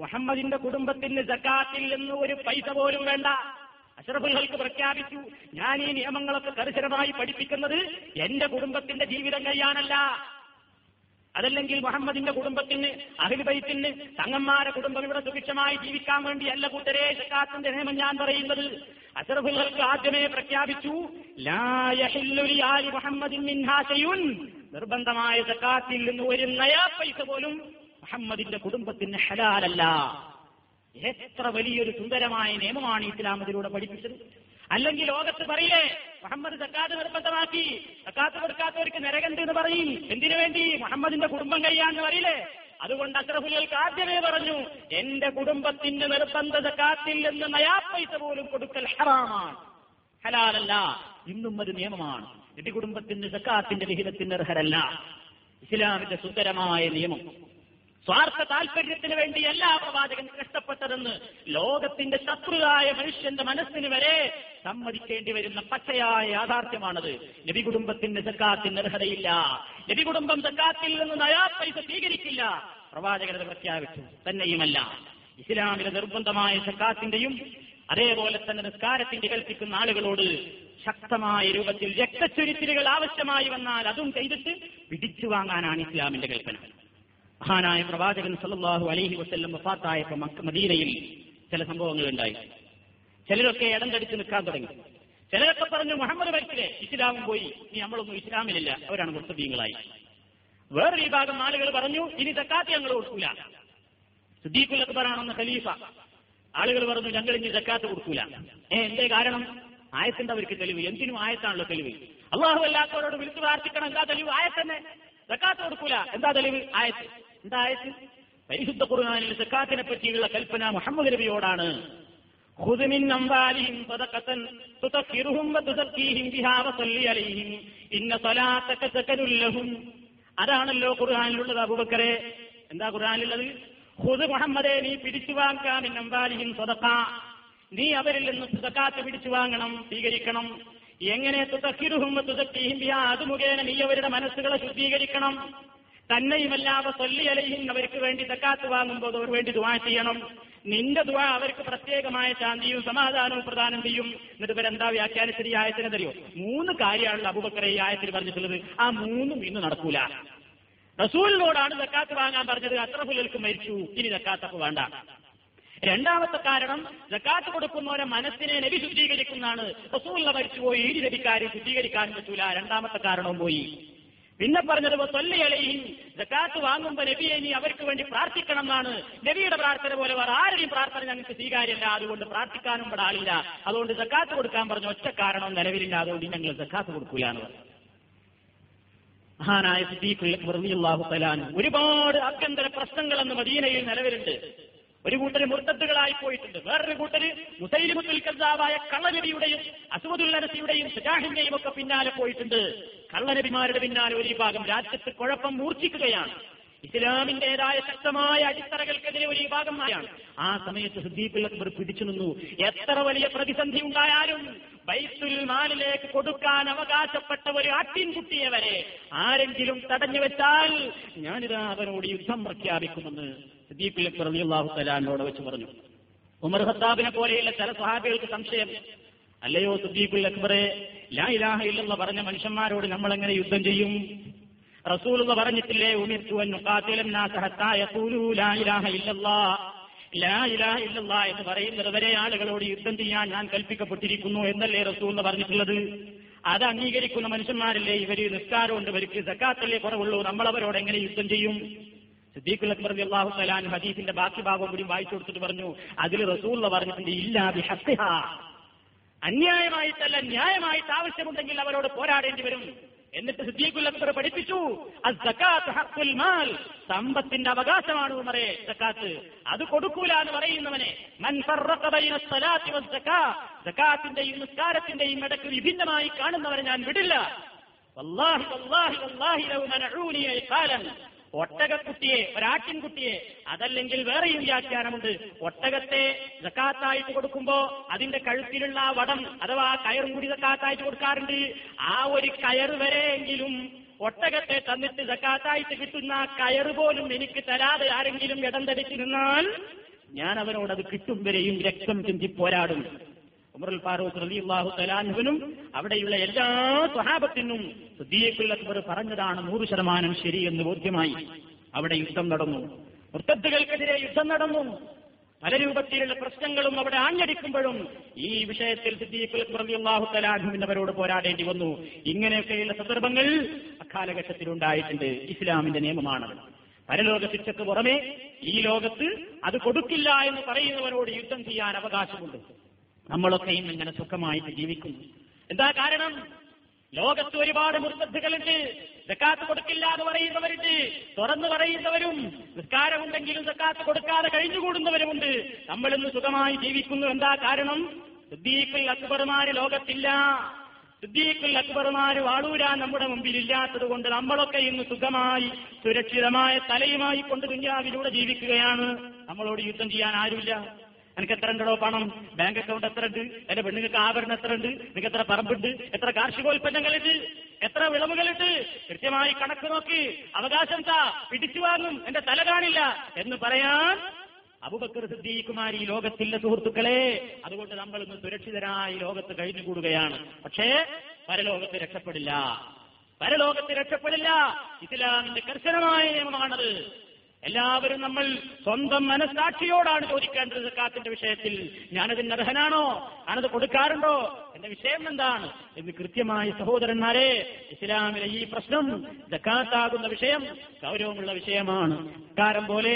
മുഹമ്മദിന്റെ കുടുംബത്തിന് സക്കാത്തിൽ നിന്ന് ഒരു പൈസ പോലും വേണ്ട. അഷ്റഫുകൾക്ക് പ്രഖ്യാപിച്ചു, ഞാൻ ഈ നിയമങ്ങളൊക്കെ കർശനമായി പഠിപ്പിക്കുന്നത് എന്റെ കുടുംബത്തിന്റെ ജീവിതം കഴിയാനല്ല, അതല്ലെങ്കിൽ മുഹമ്മദിന്റെ കുടുംബത്തിന്, അഹ്ലു ബൈത്തിന്, തങ്ങന്മാരെ കുടുംബം ഇവിടെ സുഭിക്ഷമായി ജീവിക്കാൻ വേണ്ടി അല്ല കൂട്ടരെ സക്കാത്തിന്റെ നിയമം ഞാൻ പറയുന്നത്. അഷ്റഫുകൾക്ക് ആദ്യമേ പ്രഖ്യാപിച്ചു, ലാ യഹില്ലു ലി ആലി മുഹമ്മദിൻ മിൻഹാ ശൈഉൻ, നിർബന്ധമായ സക്കാത്തിൽ നിന്ന് ഒരു നയാ പൈസ പോലും മുഹമ്മദിന്റെ കുടുംബത്തിന് ഹലാലല്ല. എത്ര വലിയൊരു സുന്ദരമായ നിയമമാണ് ഇസ്ലാമത്തിലൂടെ പഠിപ്പിച്ചത്. അല്ലെങ്കിൽ ലോകത്ത് പറയേ മുഹമ്മദ് സക്കാത്ത് നിർബന്ധമാക്കി, സക്കാത്ത് കൊടുക്കാത്തവർക്ക് നരകണ്ട് എന്ന് പറയും. എന്തിനു വേണ്ടി? മുഹമ്മദിന്റെ കുടുംബം കഴിയാന്ന് പറയില്ലേ? അതുകൊണ്ട് അഷ്റഫുകൾക്ക് ആദ്യമേ പറഞ്ഞു, എന്റെ കുടുംബത്തിന്റെ നിർബന്ധ സക്കാത്തിൽ നിന്ന് നയാ പൈസ പോലും കൊടുക്കൽ ഹറാമാണ്, ഹലാലല്ല. ഇന്നും ഒരു നിയമമാണ്, എന്റെ കുടുംബത്തിന്റെ സക്കാത്തിന്റെ വിഹിതത്തിന്റെ അർഹരല്ല. ഇസ്ലാമിന്റെ സുന്ദരമായ നിയമം. സ്വാർത്ഥ താല്പര്യത്തിന് വേണ്ടിയല്ല പ്രവാചകൻ കഷ്ടപ്പെട്ടതെന്ന് ലോകത്തിന്റെ ശത്രുവായ മനുഷ്യന്റെ മനസ്സിന് വരെ സമ്മതിക്കേണ്ടി വരുന്ന പച്ചയായ യാഥാർത്ഥ്യമാണത്. നബി കുടുംബത്തിന്റെ സക്കാത്തിന് അർഹതയില്ല, നബി കുടുംബം സക്കാത്തിൽ നിന്ന് നയാ പൈസ സ്വീകരിക്കില്ല പ്രവാചകനത് പ്രഖ്യാപിച്ചു. തന്നെയുമല്ല, ഇസ്ലാമിലെ നിർബന്ധമായ സക്കാത്തിന്റെയും അതേപോലെ തന്നെ നിസ്കാരത്തിന്റെ കൽപ്പിക്കുന്ന ആളുകളോട് ശക്തമായ രൂപത്തിൽ രക്തച്ചൊരിച്ചിലുകൾ ആവശ്യമായി വന്നാൽ അതും ചെയ്തിട്ട് പിടിച്ചു വാങ്ങാനാണ് ഇസ്ലാമിന്റെ കൽപ്പന. മഹാനായ പ്രവാചകൻ സല്ലല്ലാഹു അലൈഹി വസല്ലം വഫാത്തായപ്പോൾ മക്ക മദീനയിൽ ചില സംഭവങ്ങളുണ്ടായി. ചിലരൊക്കെ ഇടം തടിച്ച് നിൽക്കാൻ തുടങ്ങി. ചിലരൊക്കെ പറഞ്ഞു, മുഹമ്മദ് മരിച്ചില്ലേ, ഇസ്ലാമും പോയി, ഇനി നമ്മളൊന്നും ഇസ്ലാമിലില്ല, അവരാണ് മുർത്തദീങ്ങളായി. വേറൊരു വിഭാഗം ആളുകൾ പറഞ്ഞു, ഇനി സക്കാത്ത് ഞങ്ങൾ കൊടുക്കൂല. സിദ്ദീഖുൽ അക്ബറാണെന്ന ഖലീഫ, ആളുകൾ പറഞ്ഞു, ഞങ്ങൾ ഇനി സക്കാത്ത് കൊടുക്കൂല. എന്തേ കാരണം? ആയത്തിന്റെ അവർക്ക് തെളിവ്. എന്തിനും ആയത്താണല്ലോ തെളിവ്. അള്ളാഹു അല്ലാത്തവരോട് വിളിച്ചു പ്രാർത്ഥിക്കണം, എന്താ തെളിവ്? ആയത്തന്നെ. സക്കാത്ത് കൊടുക്കൂല, എന്താ തെളിവ്? ആയത്ത്. എന്തായത്? പരിശുദ്ധ ഖുർആനിൽ സക്കാത്തിനെ പറ്റിയുള്ള കൽപ്പന മുഹമ്മദ് നബിയോടാണ്. ഖുദ് മിൻ അംവാലിഹിം സദഖതൻ തുതക്കിറുഹും വതുസക്കീഹിം ബിഹാ വസല്ലി അലൈഹിം ഇന്ന സലാതക സകനുൽ ലഹും. അതാണല്ലോ ഖുർആനിലുള്ളത് അബൂബക്കറെ. എന്താ ഖുർആനിലുള്ളത്? ഖുദ്, മുഹമ്മദേ, നീ പിടിച്ചു വാങ്ങാ, മിൻ അംവാലിഹിം സദഖ, നീ അവരിൽ നിന്ന് സക്കാത്ത് പിടിച്ചു വാങ്ങണം, സ്വീകരിക്കണം. എങ്ങനെ? തുതക്കിറുഹും വതുസക്കീഹിം ബിഹാ, അത് മുഖേന നീ അവരുടെ മനസ്സുകളെ ശുദ്ധീകരിക്കണം. തന്നെയുമല്ല, സല്ലി അലൈഹിം, അവർക്ക് വേണ്ടി സക്കാത്ത് വാങ്ങുമ്പോൾ അവർക്ക് വേണ്ടി ദുആ ചെയ്യണം. നിന്റെ ദുആ അവർക്ക് പ്രത്യേകമായ ശാന്തിയും സമാധാനവും പ്രദാനം ചെയ്യും. എന്നിട്ട് ഇവരെന്താ വ്യാഖ്യാനിച്ചത് ഈ ആയത്തിനെ? അറിയോ? മൂന്ന് കാര്യമാണല്ലോ അബൂബക്കറെ ഈ ആയത്തിൽ പറഞ്ഞിട്ടുള്ളത്. ആ മൂന്നും ഇന്ന് നടക്കൂല. റസൂലിനോടാണ് സക്കാത്ത് വാങ്ങാൻ പറഞ്ഞത്, അഷ്റഫുകൾക്ക് മരിച്ചു, ഇനി സക്കാത്തപ്പ് വേണ്ട. രണ്ടാമത്തെ കാരണം, സക്കാത്ത് കൊടുക്കുന്നവരെ മനസ്സിനെ നബി ശുദ്ധീകരിക്കുന്നതാണ്. റസൂലിനെ മരിച്ചുപോയി, ഈ നബിക്കാരെ ശുദ്ധീകരിക്കാൻ പറ്റൂല. രണ്ടാമത്തെ കാരണവും പോയി. പിന്നെ പറഞ്ഞത് സല്ലി അലൈഹിം, സക്കാത്ത് വാങ്ങുമ്പോൾ നബിയെ നീ അവർക്ക് വേണ്ടി പ്രാർത്ഥിക്കണം എന്നാണ്. നബിയുടെ പ്രാർത്ഥന പോലെ വേറെ ആരുടെയും പ്രാർത്ഥന ഞങ്ങൾക്ക് സ്വീകാര്യമല്ല, അതുകൊണ്ട് പ്രാർത്ഥിക്കാനും ഇവിടെ ആളില്ല. അതുകൊണ്ട് സക്കാത്ത് കൊടുക്കാൻ പറഞ്ഞ ഒറ്റ കാരണം നിലവിലില്ല, അതുകൊണ്ട് ഞങ്ങൾ സക്കാത്ത് കൊടുക്കൂല എന്ന് പറഞ്ഞു. മഹാനായ സിദ്ദീഖുൽ അക്ബർ റളിയല്ലാഹു തആല അൻഹു ഒരുപാട് ആഭ്യന്തര പ്രശ്നങ്ങളെന്ന് മദീനയിൽ നിലവിലുണ്ട്. ഒരു കൂട്ടര് മുർത്തദ്ദുകളായി പോയിട്ടുണ്ട്, വേറൊരു കൂട്ടര് മുസൈലിമത്തുൽ കദ്ദാബായ കള്ളനബിയുടെയും അസ്വദുൽ അനസിയുടെയും സജാഹിന്റെയും ഒക്കെ പിന്നാലെ പോയിട്ടുണ്ട്. കള്ളനബിമാരുടെ പിന്നാലെ ഒരു വിഭാഗം രാജ്യത്ത് കുഴപ്പം മൂർച്ഛിക്കുകയാണ്. ഇസ്ലാമിന്റേതായ ശക്തമായ അടിത്തറകൾക്കെതിരെ ഒരു വിഭാഗം മായാണ്. ആ സമയത്ത് സിദ്ദീഖുൽ അക്ബർ പിടിച്ചു നിന്നു. എത്ര വലിയ പ്രതിസന്ധി ഉണ്ടായാലും ബൈത്തുൽ മാലിലേക്ക് കൊടുക്കാൻ അവകാശപ്പെട്ട ഒരു ആട്ടിൻകുട്ടിയെ വരെ ആരെങ്കിലും തടഞ്ഞു വെച്ചാൽ ഞാനിതാ അവനോട് യുദ്ധം പ്രഖ്യാപിക്കുമെന്ന് സിദ്ദീഖുൽ അക്ബർ റളിയല്ലാഹു തആല അൻഹുവോട് വെച്ച് പറഞ്ഞു. ഉമർ ഖത്താബിനെ പോലെയുള്ള ചില സ്വഹാബികൾക്ക് സംശയം, അല്ലയോ സിദ്ദീഖുൽ അക്ബറെ, ലാ ഇലാഹ ഇല്ലല്ലാഹ് പറഞ്ഞ മനുഷ്യന്മാരോട് നമ്മൾ എങ്ങനെ യുദ്ധം ചെയ്യും? റസൂലുള്ള പറഞ്ഞിട്ടില്ലേ, ഉമിർതു അൻ ഖാതില الناس حتى يقولوا لا اله الا الله, ലാ ഇലാഹ ഇല്ലല്ലാഹ് എന്ന് പറയുന്നത് വരെ ആളുകളോട് യുദ്ധം ചെയ്യാൻ ഞാൻ കൽപ്പിക്കപ്പെട്ടിരിക്കുന്നു എന്നല്ലേ റസൂലുള്ള പറഞ്ഞിട്ടുള്ളത്? അത് അംഗീകരിക്കുന്ന മനുഷ്യന്മാരല്ലേ ഇവർ? നിസ്കാരമുണ്ട് ഇവർക്ക്, സക്കാത്തല്ലേ കുറവുള്ളൂ, നമ്മളവരോട് എങ്ങനെ യുദ്ധം ചെയ്യും? സിദ്ദീഖുൽ അക്ബർ റളിയല്ലാഹു തആല അൻഹു ഹദീസിന്റെ ബാക്കി ഭാഗം കൂടി വായിച്ചു കൊടുത്തിട്ട് പറഞ്ഞു, അതിൽ റസൂലുള്ള പറഞ്ഞിട്ടുണ്ട്, ഇല്ലാ ബിഹഖിഹാ, അന്യായമായിട്ടല്ല, ന്യായമായിട്ട് ആവശ്യമുണ്ടെങ്കിൽ അവരോട് പോരാടേണ്ടി വരും. എന്നിട്ട് സിദ്ദീഖുൽ അക്ബർ പഠിപ്പിച്ചു, അസ്സക്കാത്ത് ഹഖുൽ മാൽ, സമ്പത്തിന്റെ അവകാശമാണ് ഉമറേ സക്കാത്ത്, അത് കൊടുക്കൂല എന്ന് പറയുന്നവനെ, മൻ ഫറഖ ബൈന സ്വലാത്തി വസ്സക്കാ, സക്കാത്തിന്റെയും നിസ്കാരത്തിന്റെയും ഇടയ്ക്ക് വിഭിന്നമായി കാണുന്നവരെ ഞാൻ വിടില്ല. വല്ലാഹി വല്ലാഹി വല്ലാഹി ലൗ മനഊനി ഐഖാലൻ, ഒട്ടകക്കുട്ടിയെ, ഒരാട്ടിൻകുട്ടിയെ, അതല്ലെങ്കിൽ വേറെയും വ്യാഖ്യാനമുണ്ട്, ഒട്ടകത്തെ സക്കാത്തായിട്ട് കൊടുക്കുമ്പോ അതിന്റെ കഴുത്തിലുള്ള വടം അഥവാ കയറും കൂടി സക്കാത്തായിട്ട് കൊടുക്കാറുണ്ട്. ആ ഒരു കയറ് വരെയെങ്കിലും ഒട്ടകത്തെ തന്നിട്ട് സക്കാത്തായിട്ട് കിട്ടുന്ന കയറ് പോലും എനിക്ക് തരാതെ ആരെങ്കിലും ഇടം തടിച്ചിരുന്നാൽ ഞാൻ അവനോടത് കിട്ടും വരെയും രക്തം ചിന്തി പോരാടും. ഉമറുൽ ഫാറൂഖ് റളിയല്ലാഹു തആല അൻഹുനും അവിടെയുള്ള എല്ലാ സ്വഹാബത്തിനും സിദ്ദീഖുൽ അക്ബർ പറഞ്ഞതാണ് 100% ശരി എന്ന് ബോധ്യമായി. അവിടെ യുദ്ധം നടന്നു, മുർത്തദ്ദുകൾക്കെതിരെ യുദ്ധം നടന്നു. പല രൂപത്തിലുള്ള പ്രശ്നങ്ങളും അവിടെ ആഞ്ഞടിക്കുമ്പോഴും ഈ വിഷയത്തിൽ സിദ്ദീഖുൽ അക്ബർ റളിയല്ലാഹു തആല അൻഹുവിനോട് പോരാടേണ്ടി വന്നു. ഇങ്ങനെയൊക്കെയുള്ള സന്ദർഭങ്ങൾ അക്കാലഘട്ടത്തിൽ ഉണ്ടായിട്ടുണ്ട്. ഇസ്ലാമിന്റെ നിയമമാണത്. പരലോക ശിക്ഷക്ക് പുറമെ ഈ ലോകത്ത് അത് കൊടുക്കില്ല എന്ന് പറയുന്നവരോട് യുദ്ധം ചെയ്യാൻ അവകാശമുണ്ട്. നമ്മളൊക്കെയും ഇങ്ങനെ സുഖമായിട്ട് ജീവിക്കുന്നു. എന്താ കാരണം? ലോകത്ത് ഒരുപാട് മുർത്തദ്ദുകളുണ്ട്, സക്കാത്ത് കൊടുക്കില്ല എന്ന് പറയുന്നവരുണ്ട്, തുറന്നു പറയുന്നവരും നിസ്കാരമുണ്ടെങ്കിലും സക്കാത്ത് കൊടുക്കാതെ കഴിഞ്ഞുകൂടുന്നവരുമുണ്ട്. നമ്മളിന്ന് സുഖമായി ജീവിക്കുന്നു. എന്താ കാരണം? സിദ്ദീഖുൽ അക്ബർമാര് ലോകത്തില്ല, സിദ്ദീഖുൽ അക്ബർമാര് വാളൂരാൻ നമ്മുടെ മുമ്പിൽ ഇല്ലാത്തത് കൊണ്ട് നമ്മളൊക്കെ ഇന്ന് സുഖമായി സുരക്ഷിതമായ തലയുമായി കൊണ്ട് ദുനിയാവിലൂടെ ജീവിക്കുകയാണ്. നമ്മളോട് യുദ്ധം ചെയ്യാൻ ആരുമില്ല. എനിക്ക് എത്ര ഉണ്ടോ പണം, ബാങ്ക് അക്കൗണ്ട് എത്ര ഉണ്ട്, എന്റെ പെണ്ണുങ്ങൾക്ക് ആഭരണം എത്ര ഉണ്ട്, നിങ്ങൾക്ക് എത്ര പറമ്പുണ്ട്, എത്ര കാർഷികോൽപ്പന്നങ്ങളുണ്ട്, എത്ര വിളവുകളുണ്ട്, കൃത്യമായി കണക്ക് നോക്കി അവകാശം താ പിടിച്ചു വാങ്ങും, എന്റെ തല കാണില്ല എന്ന് പറയാൻ അബൂബക്കർ സിദ്ദീഖുമാരി ലോകത്തില്ല. സുഹൃത്തുക്കളെ, അതുകൊണ്ട് നമ്മൾ ഇന്ന് സുരക്ഷിതരായി ലോകത്ത് കഴിഞ്ഞുകൂടുകയാണ്. പക്ഷേ പരലോകത്ത് രക്ഷപ്പെടില്ല, പരലോകത്ത് രക്ഷപ്പെടില്ല. ഇസ്ലാമിന്റെ കർശനമായ നിയമമാണത്. എല്ലാവരും നമ്മൾ സ്വന്തം മനസ്സാക്ഷിയോടാണ് ചോദിക്കേണ്ടത്. സക്കാത്തിന്റെ വിഷയത്തിൽ ഞാനതിന് അർഹനാണോ, ഞാനത് കൊടുക്കാറുണ്ടോ, എന്റെ വിഷയം എന്താണ് എന്ന് കൃത്യമായി സഹോദരന്മാരെ, ഇസ്ലാമിലെ ഈ പ്രശ്നം സക്കാത്താകുന്ന വിഷയം ഗൗരവമുള്ള വിഷയമാണ്. കാരം പോലെ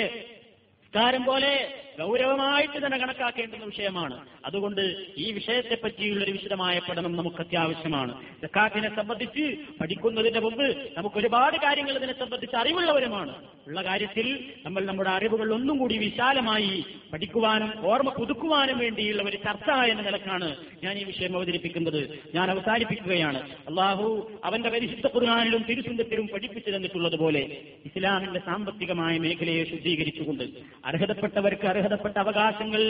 ഗൗരവമായിട്ട് തന്നെ കണക്കാക്കേണ്ടുന്ന വിഷയമാണ്. അതുകൊണ്ട് ഈ വിഷയത്തെ പറ്റിയുള്ളൊരു വിശദമായ പഠനം നമുക്ക് അത്യാവശ്യമാണ്. സക്കാത്തിനെ സംബന്ധിച്ച് പഠിക്കുന്നതിന്റെ മുമ്പ് നമുക്ക് ഒരുപാട് കാര്യങ്ങൾ ഇതിനെ സംബന്ധിച്ച് അറിവുള്ളവരുമാണ്. ഉള്ള കാര്യത്തിൽ നമ്മൾ നമ്മുടെ അറിവുകൾ ഒന്നും കൂടി വിശാലമായി പഠിക്കുവാനും ഓർമ്മ പുതുക്കുവാനും വേണ്ടിയുള്ള ഒരു ചർച്ച എന്ന നിലക്കാണ് ഞാൻ ഈ വിഷയം അവതരിപ്പിക്കുന്നത്. ഞാൻ അവസാനിപ്പിക്കുകയാണ്. അള്ളാഹു അവന്റെ പരിശുദ്ധ ഖുർആനിലും തിരുസുന്നത്തിലും പഠിപ്പിച്ചു തന്നിട്ടുള്ളതുപോലെ ഇസ്ലാമിന്റെ സാമ്പത്തികമായ മേഖലയെ ശുദ്ധീകരിച്ചുകൊണ്ട് അർഹതപ്പെട്ടവർക്ക് അർഹതപ്പെട്ട അവകാശങ്ങൾ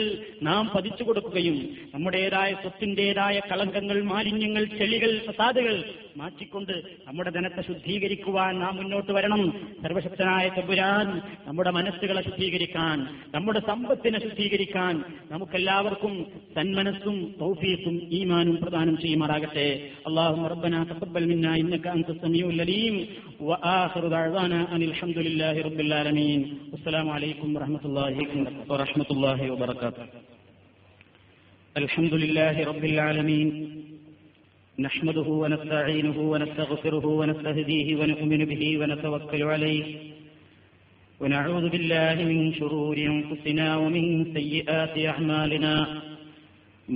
നാം പതിച്ചു കൊടുക്കുകയും നമ്മുടേതായ സ്വത്തിന്റേതായ കളങ്കങ്ങൾ, മാലിന്യങ്ങൾ, ചെളികൾ, ഫസാദുകൾ മാറ്റിക്കൊണ്ട് നമ്മുടെ ധനത്തെ ശുദ്ധീകരിക്കുവാൻ നാം മുന്നോട്ട് വരണം. സർവശക്തനായ തമ്പുരാൻ നമ്മുടെ മനസ്സുകളെ ശുദ്ധീകരിക്കാൻ, നമ്മുടെ സമ്പത്തിനെ ശുദ്ധീകരിക്കാൻ നമുക്കെല്ലാവർക്കും സന്മനസ്സും തൗഫീഖും ഈമാനും പ്രദാനം ചെയ്യുമാറാകട്ടെ. അല്ലാഹുമ്മ റബ്ബനാ തഖബ്ബൽ മിന്നാ ഇന്നക അൻത സമീഉൽ അലീം വആഖിറു ദഅവാനാ അൽഹംദുലില്ലാഹി റബ്ബിൽ ആലമീൻ. അസ്സലാമു അലൈക്കും വറഹ്മത്തുള്ളാഹി വബറകാതുഹു അൽഹംദുലില്ലാഹി റബ്ബിൽ ആലമീൻ. نحمده ونستعينه ونستغفره ونستهديه ونؤمن به ونتوكل عليه ونعوذ بالله من شرور أنفسنا ومن سيئات أعمالنا.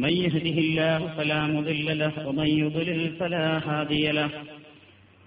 من يهده الله فلا مضل له ومن يضلل فلا هادي له.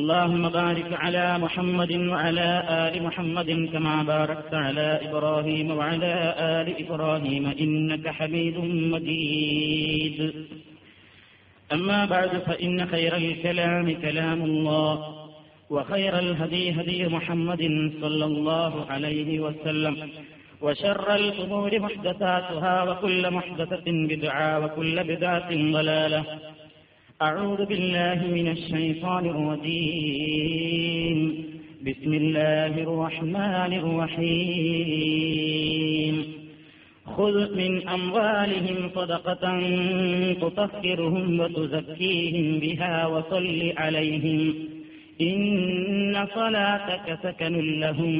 اللهم بارك على محمد وعلى آل محمد كما باركت على إبراهيم وعلى آل إبراهيم إنك حميد مجيد. أما بعد فإن خير الكلام كلام الله وخير الهدي هدي محمد صلى الله عليه وسلم وشر الأمور محدثاتها وكل محدثة بدعة وكل بدعة ضلالة. أعوذ بالله من الشيطان الرجيم. بسم الله الرحمن الرحيم. خذ من أموالهم صدقة تطهرهم وتزكيهم بها وصل عليهم إن صلاتك سكن لهم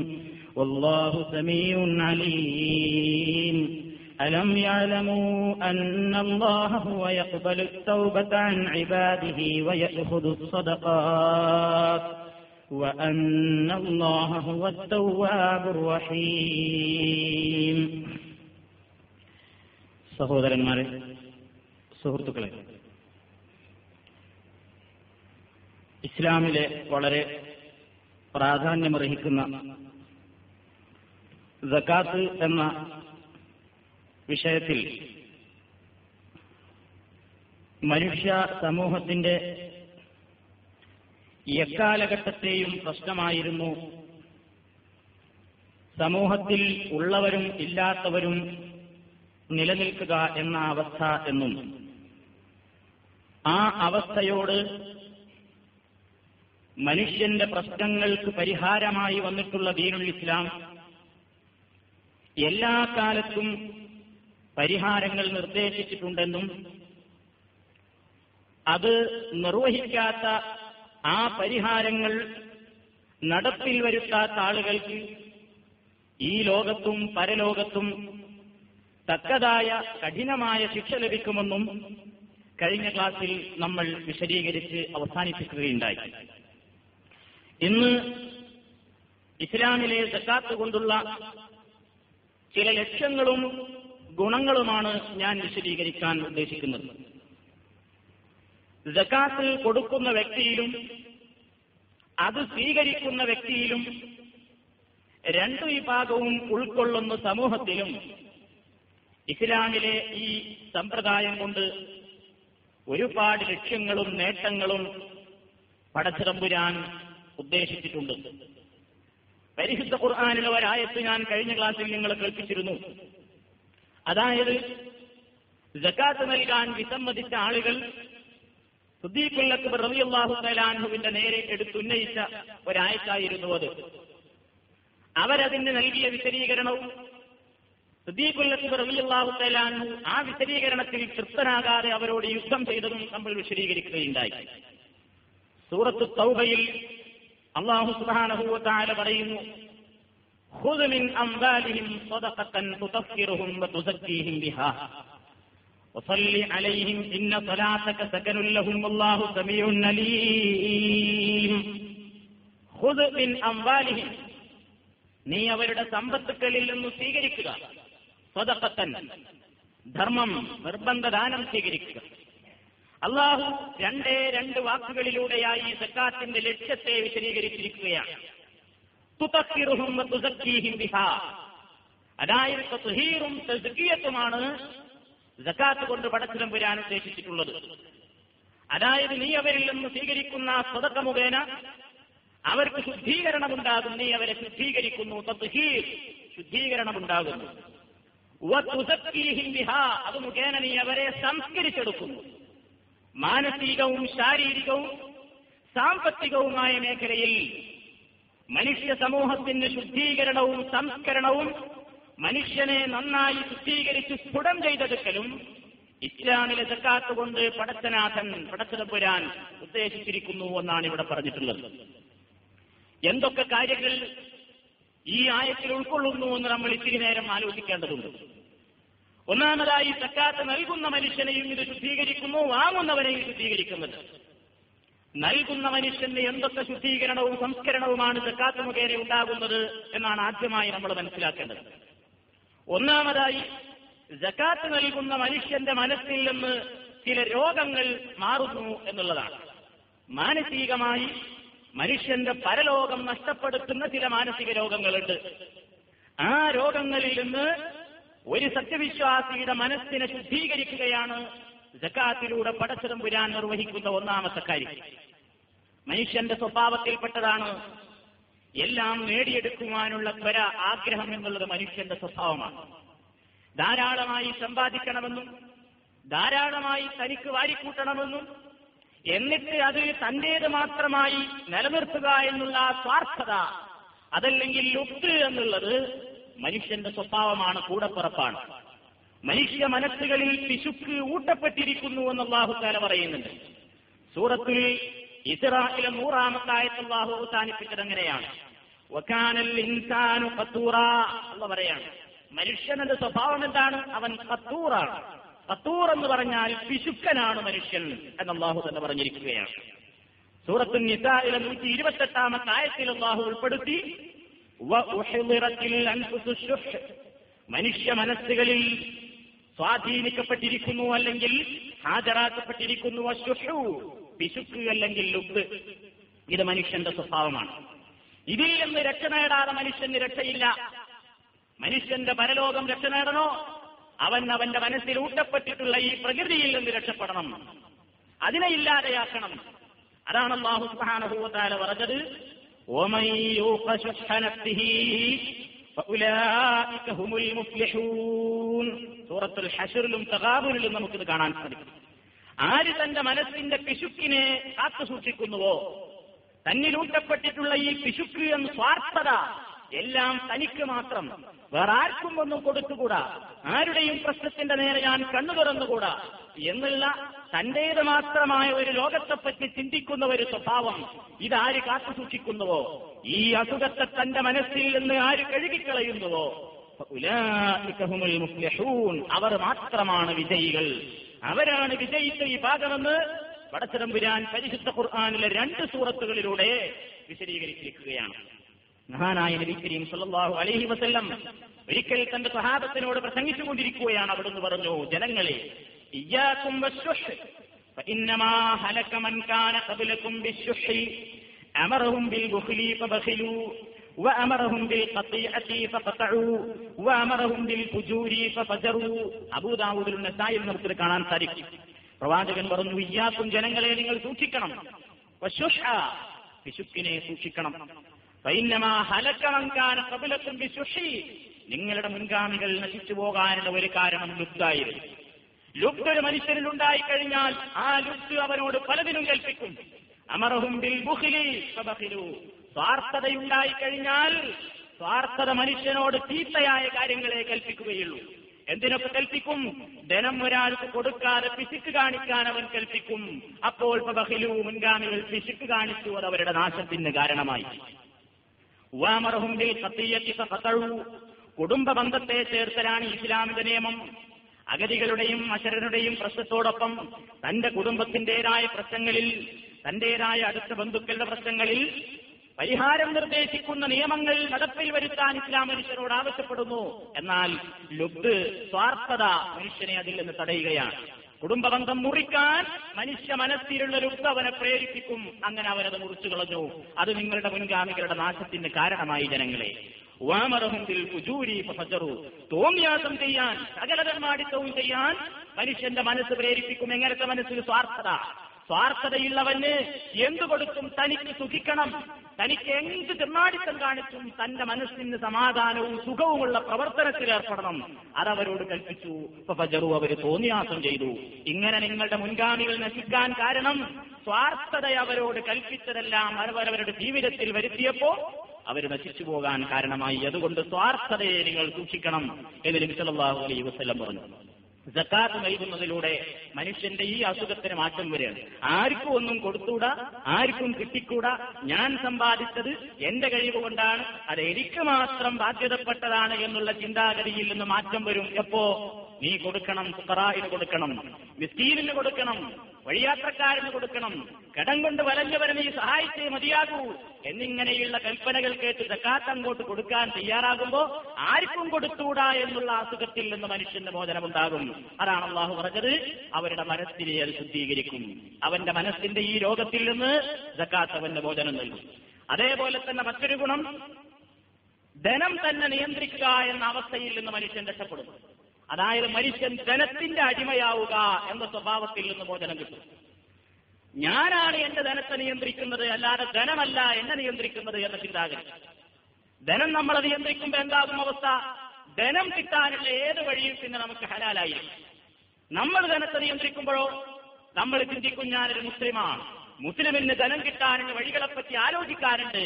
والله سميع عليم. ألم يعلموا أن الله هو يقبل التوبة عن عباده ويأخذ الصدقات وأن الله هو التواب الرحيم. സഹോദരന്മാരെ, സുഹൃത്തുക്കളെ, ഇസ്ലാമിലെ വളരെ പ്രാധാന്യമർഹിക്കുന്ന സക്കാത്ത് എന്ന വിഷയത്തിൽ മനുഷ്യ സമൂഹത്തിന്റെ എക്കാലഘട്ടത്തെയും പ്രശ്നമായിരുന്നു സമൂഹത്തിൽ ഉള്ളവരും ഇല്ലാത്തവരും നിലനിൽക്കുക എന്ന അവസ്ഥ എന്നും ആ അവസ്ഥയോട് മനുഷ്യന്റെ പ്രശ്നങ്ങൾക്ക് പരിഹാരമായി വന്നിട്ടുള്ള ദീനുൽ ഇസ്ലാം എല്ലാ കാലത്തും പരിഹാരങ്ങൾ നിർദ്ദേശിച്ചിട്ടുണ്ടെന്നും അത് നിർവഹിക്കാത്ത ആ പരിഹാരങ്ങൾ നടപ്പിൽ വരുത്താത്ത ആളുകൾക്ക് ഈ ലോകത്തും പരലോകത്തും തക്കതായ കഠിനമായ ശിക്ഷ ലഭിക്കുമെന്നും കഴിഞ്ഞ ക്ലാസിൽ നമ്മൾ വിശദീകരിച്ച് അവസാനിപ്പിക്കുകയുണ്ടായി. ഇന്ന് ഇസ്ലാമിലെ സക്കാത്ത് കൊണ്ടുള്ള ചില ലക്ഷ്യങ്ങളും ഗുണങ്ങളുമാണ് ഞാൻ വിശദീകരിക്കാൻ ഉദ്ദേശിക്കുന്നത്. സക്കാത്ത് കൊടുക്കുന്ന വ്യക്തിയിലും അത് സ്വീകരിക്കുന്ന വ്യക്തിയിലും രണ്ടു വിഭാഗവും ഉൾക്കൊള്ളുന്ന സമൂഹത്തിലും ഇസ്ലാമിലെ ഈ സമ്പ്രദായം കൊണ്ട് ഒരുപാട് ലക്ഷ്യങ്ങളും നേട്ടങ്ങളും പടച്ചിറമ്പുരാൻ ഉദ്ദേശിച്ചിട്ടുണ്ട്. പരിശുദ്ധ ഖുർആനിലെ ഒരായത്ത് ഞാൻ കഴിഞ്ഞ ക്ലാസ്സിൽ നിങ്ങളെ കേൾപ്പിച്ചിരുന്നു. അതായത് സക്കാത്ത് നൽകാൻ വിസമ്മതിച്ച ആളുകൾ സിദ്ദീഖുൽ അക്ബർ റളിയല്ലാഹു തആലാ അൻഹുവിന്റെ നേരെ എടുത്തുന്നയിച്ച ഒരായത്തായിരുന്നു അത്. അവരതിന് നൽകിയ വിശദീകരണവും സിദ്ദീഖുൽ അക്ബർ റളിയല്ലാഹു തആലാ അൻഹു ആ വിശദീകരണത്തിൽ തൃപ്തനാകാതെ അവരോട് യുദ്ധം ചെയ്തതും നമ്മൾ വിശദീകരിക്കുകയുണ്ടായി. സൂറത്തു തൗബയിൽ അല്ലാഹു സുബ്ഹാനഹു വ തആല പറയുന്നു, ഖുദ് മിൻ അംവാലിഹിം സദഖതൻ തുതഫിറുഹും വതുസക്കീഹിം ബിഹാ വസല്ലി അലൈഹിം ഇന്ന സലാതക സകനുൽ ലഹും വല്ലാഹു സമീഉൻ അലീം. ഖുദ് മിൻ അംവാലിഹിം, നീ അവരുടെ സമ്പത്തുക്കളിൽ നിന്ന് സ്വീകരിക്കുക, സദഖതൻ, ധർമ്മം, നിർബന്ധദാനം സ്വീകരിക്കുക. അള്ളാഹു രണ്ട് വാക്കുകളിലൂടെയായി സക്കാത്തിന്റെ ലക്ഷ്യത്തെ വിശദീകരിച്ചിരിക്കുകയാണ്. തുതക്കിറുഹും വതുസക്കീഹിം ബിഹാ, അതായത് തസ്ഹീറും തസ്കിയത്തുമാണ് സക്കാത്ത് കൊണ്ട് പടച്ചതമ്പുരാൻ ഉദ്ദേശിച്ചിട്ടുള്ളത്. അതായത് നീ അവരിൽ നിന്ന് സ്വീകരിക്കുന്ന സ്വതക്ക മുഖേന അവർക്ക് ശുദ്ധീകരണമുണ്ടാകും, നീ അവരെ ശുദ്ധീകരിക്കുന്നു, തസ്ഹീർ, ശുദ്ധീകരണമുണ്ടാകുന്നു. വതുസക്കീഹിം ബിഹാ, അത് മുഖേന നീ അവരെ സംസ്കരിച്ചെടുക്കുന്നു. മാനസികവും ശാരീരികവും സാമ്പത്തികവുമായ മേഖലയിൽ മനുഷ്യ സമൂഹത്തിന്റെ ശുദ്ധീകരണവും സംസ്കരണവും മനുഷ്യനെ നന്നായി ശുദ്ധീകരിച്ച് സ്ഫുടം ചെയ്തെടുക്കലും ഇസ്ലാമിലെ സക്കാത്ത് കൊണ്ട് പടച്ചനാഥൻ പടച്ചതമ്പുരാൻ ഉദ്ദേശിച്ചിരിക്കുന്നു എന്നാണ് ഇവിടെ പറഞ്ഞിട്ടുള്ളത്. എന്തൊക്കെ കാര്യങ്ങൾ ഈ ആയത്തിൽ ഉൾക്കൊള്ളുന്നു എന്ന് നമ്മൾ ഇത്തിരി നേരം ആലോചിക്കേണ്ടതുണ്ട്. ഒന്നാമതായി സക്കാത്ത് നൽകുന്ന മനുഷ്യനെയും ഇത് ശുദ്ധീകരിക്കുന്നു, വാങ്ങുന്നവനെയും ശുദ്ധീകരിക്കുന്നത്. നൽകുന്ന മനുഷ്യന്റെ എന്തൊക്കെ ശുദ്ധീകരണവും സംസ്കരണവുമാണ് സക്കാത്ത് മുഖേന ഉണ്ടാകുന്നത് എന്നാണ് ആദ്യമായി നമ്മൾ മനസ്സിലാക്കേണ്ടത്. ഒന്നാമതായി സക്കാത്ത് നൽകുന്ന മനുഷ്യന്റെ മനസ്സിൽ നിന്ന് ചില രോഗങ്ങൾ മാറുന്നു എന്നുള്ളതാണ്. മാനസികമായി മനുഷ്യന്റെ പരലോകം നഷ്ടപ്പെടുത്തുന്ന ചില മാനസിക രോഗങ്ങളുണ്ട്. ആ രോഗങ്ങളിൽ നിന്ന് ഒരു സത്യവിശ്വാസിയുടെ മനസ്സിനെ ശുദ്ധീകരിക്കുകയാണ് സക്കാത്തിലൂടെ പടച്ചതമ്പുരാൻ നിർവഹിക്കുന്ന ഒന്നാമത്തെ കാര്യം. മനുഷ്യന്റെ സ്വഭാവത്തിൽപ്പെട്ടതാണ് എല്ലാം നേടിയെടുക്കുവാനുള്ള ത്വര, ആഗ്രഹം എന്നുള്ളത് മനുഷ്യന്റെ സ്വഭാവമാണ്. ധാരാളമായി സമ്പാദിക്കണമെന്നും ധാരാളമായി തനിക്ക് വാരിക്കൂട്ടണമെന്നും എന്നിട്ട് അത് തന്റേത് മാത്രമായി നിലനിർത്തുക എന്നുള്ള സ്വാർത്ഥത, അതല്ലെങ്കിൽ ലുബ്ത് എന്നുള്ളത് മനുഷ്യന്റെ സ്വഭാവമാണ്, കൂടപ്പുറപ്പാണ്. മനുഷ്യ മനസ്സുകളിൽ പിശുക്ക് ഊട്ടപ്പെട്ടിരിക്കുന്നു എന്ന് അല്ലാഹു തആല പറയുന്നുണ്ട്. സൂറത്തുൽ ഇസ്റാഇലെ 100-ാമത്തെ ആയത്തിൽ അല്ലാഹു അവസാനിപ്പിച്ചത് അങ്ങനെയാണ്, വകാനൽ ഇൻസാനു ഖത്തൂറാ എന്ന് പറയാണ്. മനുഷ്യന്റെ സ്വഭാവം എന്താണ്? അവൻ ഖത്തൂറാണ്. ഖത്തൂർ എന്ന് പറഞ്ഞാൽ പിശുക്കനാണ് മനുഷ്യൻ എന്ന് അല്ലാഹു തന്നെ പറഞ്ഞിരിക്കുകയാണ്. സൂറത്തുൽ നിസാഇലെ 128-ാമത്തെ ആയത്തിൽ അല്ലാഹു ഉൾപ്പെടുത്തി, മനുഷ്യ മനസ്സുകളിൽ സ്വാധീനിക്കപ്പെട്ടിരിക്കുന്നു അല്ലെങ്കിൽ ഹാജരാക്കപ്പെട്ടിരിക്കുന്നു പിശുക്ക് അല്ലെങ്കിൽ ലുബ്ബ്. ഇത് മനുഷ്യന്റെ സ്വഭാവമാണ്. ഇതിൽ നിന്ന് രക്ഷ നേടാതെ മനുഷ്യന് രക്ഷയില്ല. മനുഷ്യന്റെ പരലോകം രക്ഷ നേടണോ അവൻ അവന്റെ മനസ്സിൽ ഊട്ടപ്പെട്ടിട്ടുള്ള ഈ പ്രകൃതിയിൽ നിന്ന് രക്ഷപ്പെടണം, അതിനെ ഇല്ലാതെയാക്കണം. അതാണ് അല്ലാഹു സുബ്ഹാനഹു വ തആല പറഞ്ഞത്, വമൻ യുഖ ശുഹ്ഹ നഫ്സിഹി ഫഉലൈക ഹുമുൽ മുഫ്ലിഹൂൻ. സൂറത്തുൽ ഹശ്റിലും തഗാബുലിലും നമുക്കിത് കാണാൻ സാധിക്കും. ആര് തന്റെ മനസ്സിന്റെ പിശുക്കിനെ കാത്തു സൂക്ഷിക്കുന്നുവോ, തന്നിലൂട്ടപ്പെട്ടിട്ടുള്ള ഈ പിശുക്ക് എന്ന സ്വാർത്ഥത എല്ലാം തനിക്ക് മാത്രം, വേറെ ആർക്കും ഒന്നും കൊടുത്തുകൂടാ, ആരുടെയും പ്രശ്നത്തിന്റെ നേരെ ഞാൻ കണ്ണു തുറന്നുകൂടാ എന്നുള്ള തന്റേത് മാത്രമായ ഒരു ലോകത്തെപ്പറ്റി ചിന്തിക്കുന്ന ഒരു സ്വഭാവം ഇതാര് കാത്തു സൂക്ഷിക്കുന്നുവോ, ഈ അസുഖത്തെ തന്റെ മനസ്സിൽ നിന്ന് ആര് കഴുകിക്കളയുന്നുവോ, ഉലൈക ഹുമുൽ മുഫ്ലിഹൂൻ, അവർ മാത്രമാണ് വിജയികൾ, അവരാണ് വിജയിച്ച ഈ ഭാഗമെന്ന് പടച്ചതമ്പുരാൻ പരിശുദ്ധ ഖുർആനിലെ 2 സൂറത്തുകളിലൂടെ വിശദീകരിച്ചിരിക്കുകയാണ്. മഹാനായ നബി കരീം സല്ലല്ലാഹു അലൈഹി വസല്ലം ഒരിക്കൽ തന്റെ സ്വഹാബത്തിനോട് പ്രസംഗിച്ചുകൊണ്ടിരിക്കുകയാണ്. അവിടുന്ന് പറഞ്ഞു, ജനങ്ങളെ, ഇയ്യാകും വശുഹ് ഫഇന്നമാ ഹലക മൻ കാന ഖബലകും ബിശ്ശുഹ് അമറഹും ബിൽ ബുഖ്ലി ഫബഖിലു വഅമറഹും ബിൽ ഖതീഅതി ഫഖതഉ വഅമറഹും ബിൽ ഫുജൂരി ഫഫജറു. അബൂ ദാവൂദുൽ നസായിൽ നമുക്ക് കാണാൻ സാധിക്കും. പ്രവാചകൻ പറഞ്ഞു, ഇയ്യാകും, ജനങ്ങളെ, നിങ്ങൾ സൂക്ഷിക്കണം, വശുഹ്, പിശുക്കിനെ സൂക്ഷിക്കണം, ഫഇന്നമാ ഹലക മൻ കാന ഖബലകും ബിശ്ശുഹ്, നിങ്ങളുടെ മുൻഗാമികൾ നശിച്ചു പോകാനുള്ള ഒരു കാരണം ലുബ്ദായിരുന്നു. ലുബ്ദ് ഒരു മനുഷ്യരിൽ ഉണ്ടായി കഴിഞ്ഞാൽ ആ ലുബ്ദ് അവനോട് പലതിനും കൽപ്പിക്കും. അമറഹും ബിൽ ബുഖ്ലി ഫബഖിലു, സ്വാർത്ഥതയുണ്ടായി കഴിഞ്ഞാൽ സ്വാർത്ഥത മനുഷ്യനോട് തീത്തയായ കാര്യങ്ങളെ കൽപ്പിക്കുകയുള്ളൂ. എന്തിനൊക്കെ കൽപ്പിക്കും? ധനം ഒരാൾക്ക് കൊടുക്കാതെ പിശുക്ക് കാണിക്കാൻ അവൻ കൽപ്പിക്കും. അപ്പോൾ ഫബഖിലു, മുൻഗാമികൾ പിശുക്ക് കാണിച്ചു, അത് അവരുടെ നാശത്തിന് കാരണമായി. വഅമറഹും ബിൽ ഖതിയതി ഫഖതഉ, കുടുംബ ബന്ധത്തെ ചേർത്തലാണ് ഇസ്ലാമിന്റെ നിയമം. അഗതികളുടെയും അശരണരുടെയും പ്രശ്നത്തോടൊപ്പം തന്റെ കുടുംബത്തിന്റേതായ പ്രശ്നങ്ങളിൽ, തന്റേതായ അടുത്ത ബന്ധുക്കളുടെ പ്രശ്നങ്ങളിൽ പരിഹാരം നിർദ്ദേശിക്കുന്ന നിയമങ്ങൾ നടപ്പിൽ വരുത്താൻ ഇസ്ലാം മനുഷ്യരോട് ആവശ്യപ്പെടുന്നു. എന്നാൽ ലുബ്ദ്, സ്വാർത്ഥത, മനുഷ്യനെ അതിൽ നിന്ന് തടയുകയാണ്. കുടുംബബന്ധം മുറിക്കാൻ മനുഷ്യ മനസ്സിലുള്ള ലുബ്ദ് അവനെ പ്രേരിപ്പിക്കും. അങ്ങനെ അവനത് മുറിച്ചു കളഞ്ഞു. അത് നിങ്ങളുടെ മുൻഗാമികളുടെ നാശത്തിന് കാരണമായി. ജനങ്ങളെ, തോന്നിയാസം ചെയ്യാൻ, സകലതന്മാടിത്തവും ചെയ്യാൻ മനുഷ്യന്റെ മനസ്സ് പ്രേരിപ്പിക്കും. എങ്ങനത്തെ മനസ്സിൽ? സ്വാർത്ഥത. സ്വാർത്ഥതയുള്ളവന് എന്തു കൊടുത്തും തനിക്ക് സുഖിക്കണം, തനിക്ക് എന്ത് തിർമാടിത്തം കാണിച്ചും തന്റെ മനസ്സിന് സമാധാനവും സുഖവുമുള്ള പ്രവർത്തനത്തിൽ ഏർപ്പെടണം. അതവരോട് കൽപ്പിച്ചു. ഫജറു, അവർ തോന്നിയാസം ചെയ്തു. ഇങ്ങനെ നിങ്ങളുടെ മുൻഗാമികൾ നശിക്കാൻ കാരണം സ്വാർത്ഥത അവരോട് കൽപ്പിച്ചതെല്ലാം അവരവരുടെ ജീവിതത്തിൽ വരുത്തിയപ്പോ അവർ നശിച്ചു പോകാൻ കാരണമായി. അതുകൊണ്ട് സ്വാർത്ഥതയെ നിങ്ങൾ സൂക്ഷിക്കണം എന്ന് നബി സല്ലല്ലാഹു അലൈഹി വസല്ലം പറഞ്ഞു. സക്കാത്ത് നൽകുന്നതിലൂടെ മനുഷ്യന്റെ ഈ അസുഖത്തിന് മാറ്റം വരികയാണ്. ആർക്കും ഒന്നും കൊടുത്തൂടാ, ആർക്കും കിട്ടിക്കൂടാ, ഞാൻ സമ്പാദിച്ചത് എന്റെ കഴിവ് കൊണ്ടാണ്, അത് എനിക്ക് മാത്രം ബാധ്യതപ്പെട്ടതാണ് എന്നുള്ള ചിന്താഗതിയിൽ നിന്ന് മാറ്റം വരും. എപ്പോ? നീ കൊടുക്കണം, ഫുഖറാഇന് കൊടുക്കണം, മിസ്കീനിന് കൊടുക്കണം, വഴിയാത്രക്കാരന് കൊടുക്കണം, കടം കൊണ്ട് വലഞ്ഞവരെ നീ സഹായിച്ചേ മതിയാകൂ എന്നിങ്ങനെയുള്ള കൽപ്പനകൾ കേട്ട് സക്കാത്ത് അങ്ങോട്ട് കൊടുക്കാൻ തയ്യാറാകുമ്പോൾ ആർക്കും കൊടുത്തൂടാ എന്നുള്ള അസുഖത്തിൽ നിന്ന് മനുഷ്യന്റെ മോചനമുണ്ടാകും. അതാണ് അള്ളാഹു പറഞ്ഞത്, അവരുടെ മനസ്സിനെ അത് ശുദ്ധീകരിക്കും. അവന്റെ മനസ്സിന്റെ ഈ രോഗത്തിൽ നിന്ന് സക്കാത്ത് അവന്റെ മോചനം നൽകും. അതേപോലെ തന്നെ മറ്റൊരു ഗുണം, ധനം തന്നെ നിയന്ത്രിക്കുക എന്ന അവസ്ഥയിൽ നിന്ന് മനുഷ്യൻ രക്ഷപ്പെടും. അതായത് മനുഷ്യൻ ധനത്തിന്റെ അടിമയാവുക എന്ന സ്വഭാവത്തിൽ നിന്ന് മോചനം കിട്ടും. ഞാനാണ് എന്റെ ധനത്തെ നിയന്ത്രിക്കുന്നത്, അല്ലാതെ ധനമല്ല എന്നെ നിയന്ത്രിക്കുന്നത് എന്ന ചിന്താഗതി. ധനം നമ്മളെ നിയന്ത്രിക്കുമ്പോൾ എന്താകും അവസ്ഥ? ധനം കിട്ടാനുള്ള ഏത് വഴിയും പിന്നെ നമുക്ക് ഹലാലായിരിക്കും. നമ്മൾ ധനത്തെ നിയന്ത്രിക്കുമ്പോഴോ നമ്മൾ ചിന്തിക്കും, ഞാനൊരു മുസ്ലിമാണ്, മുസ്ലിമിന് ധനം കിട്ടാനുള്ള വഴികളെപ്പറ്റി ആലോചിക്കാറുണ്ട്,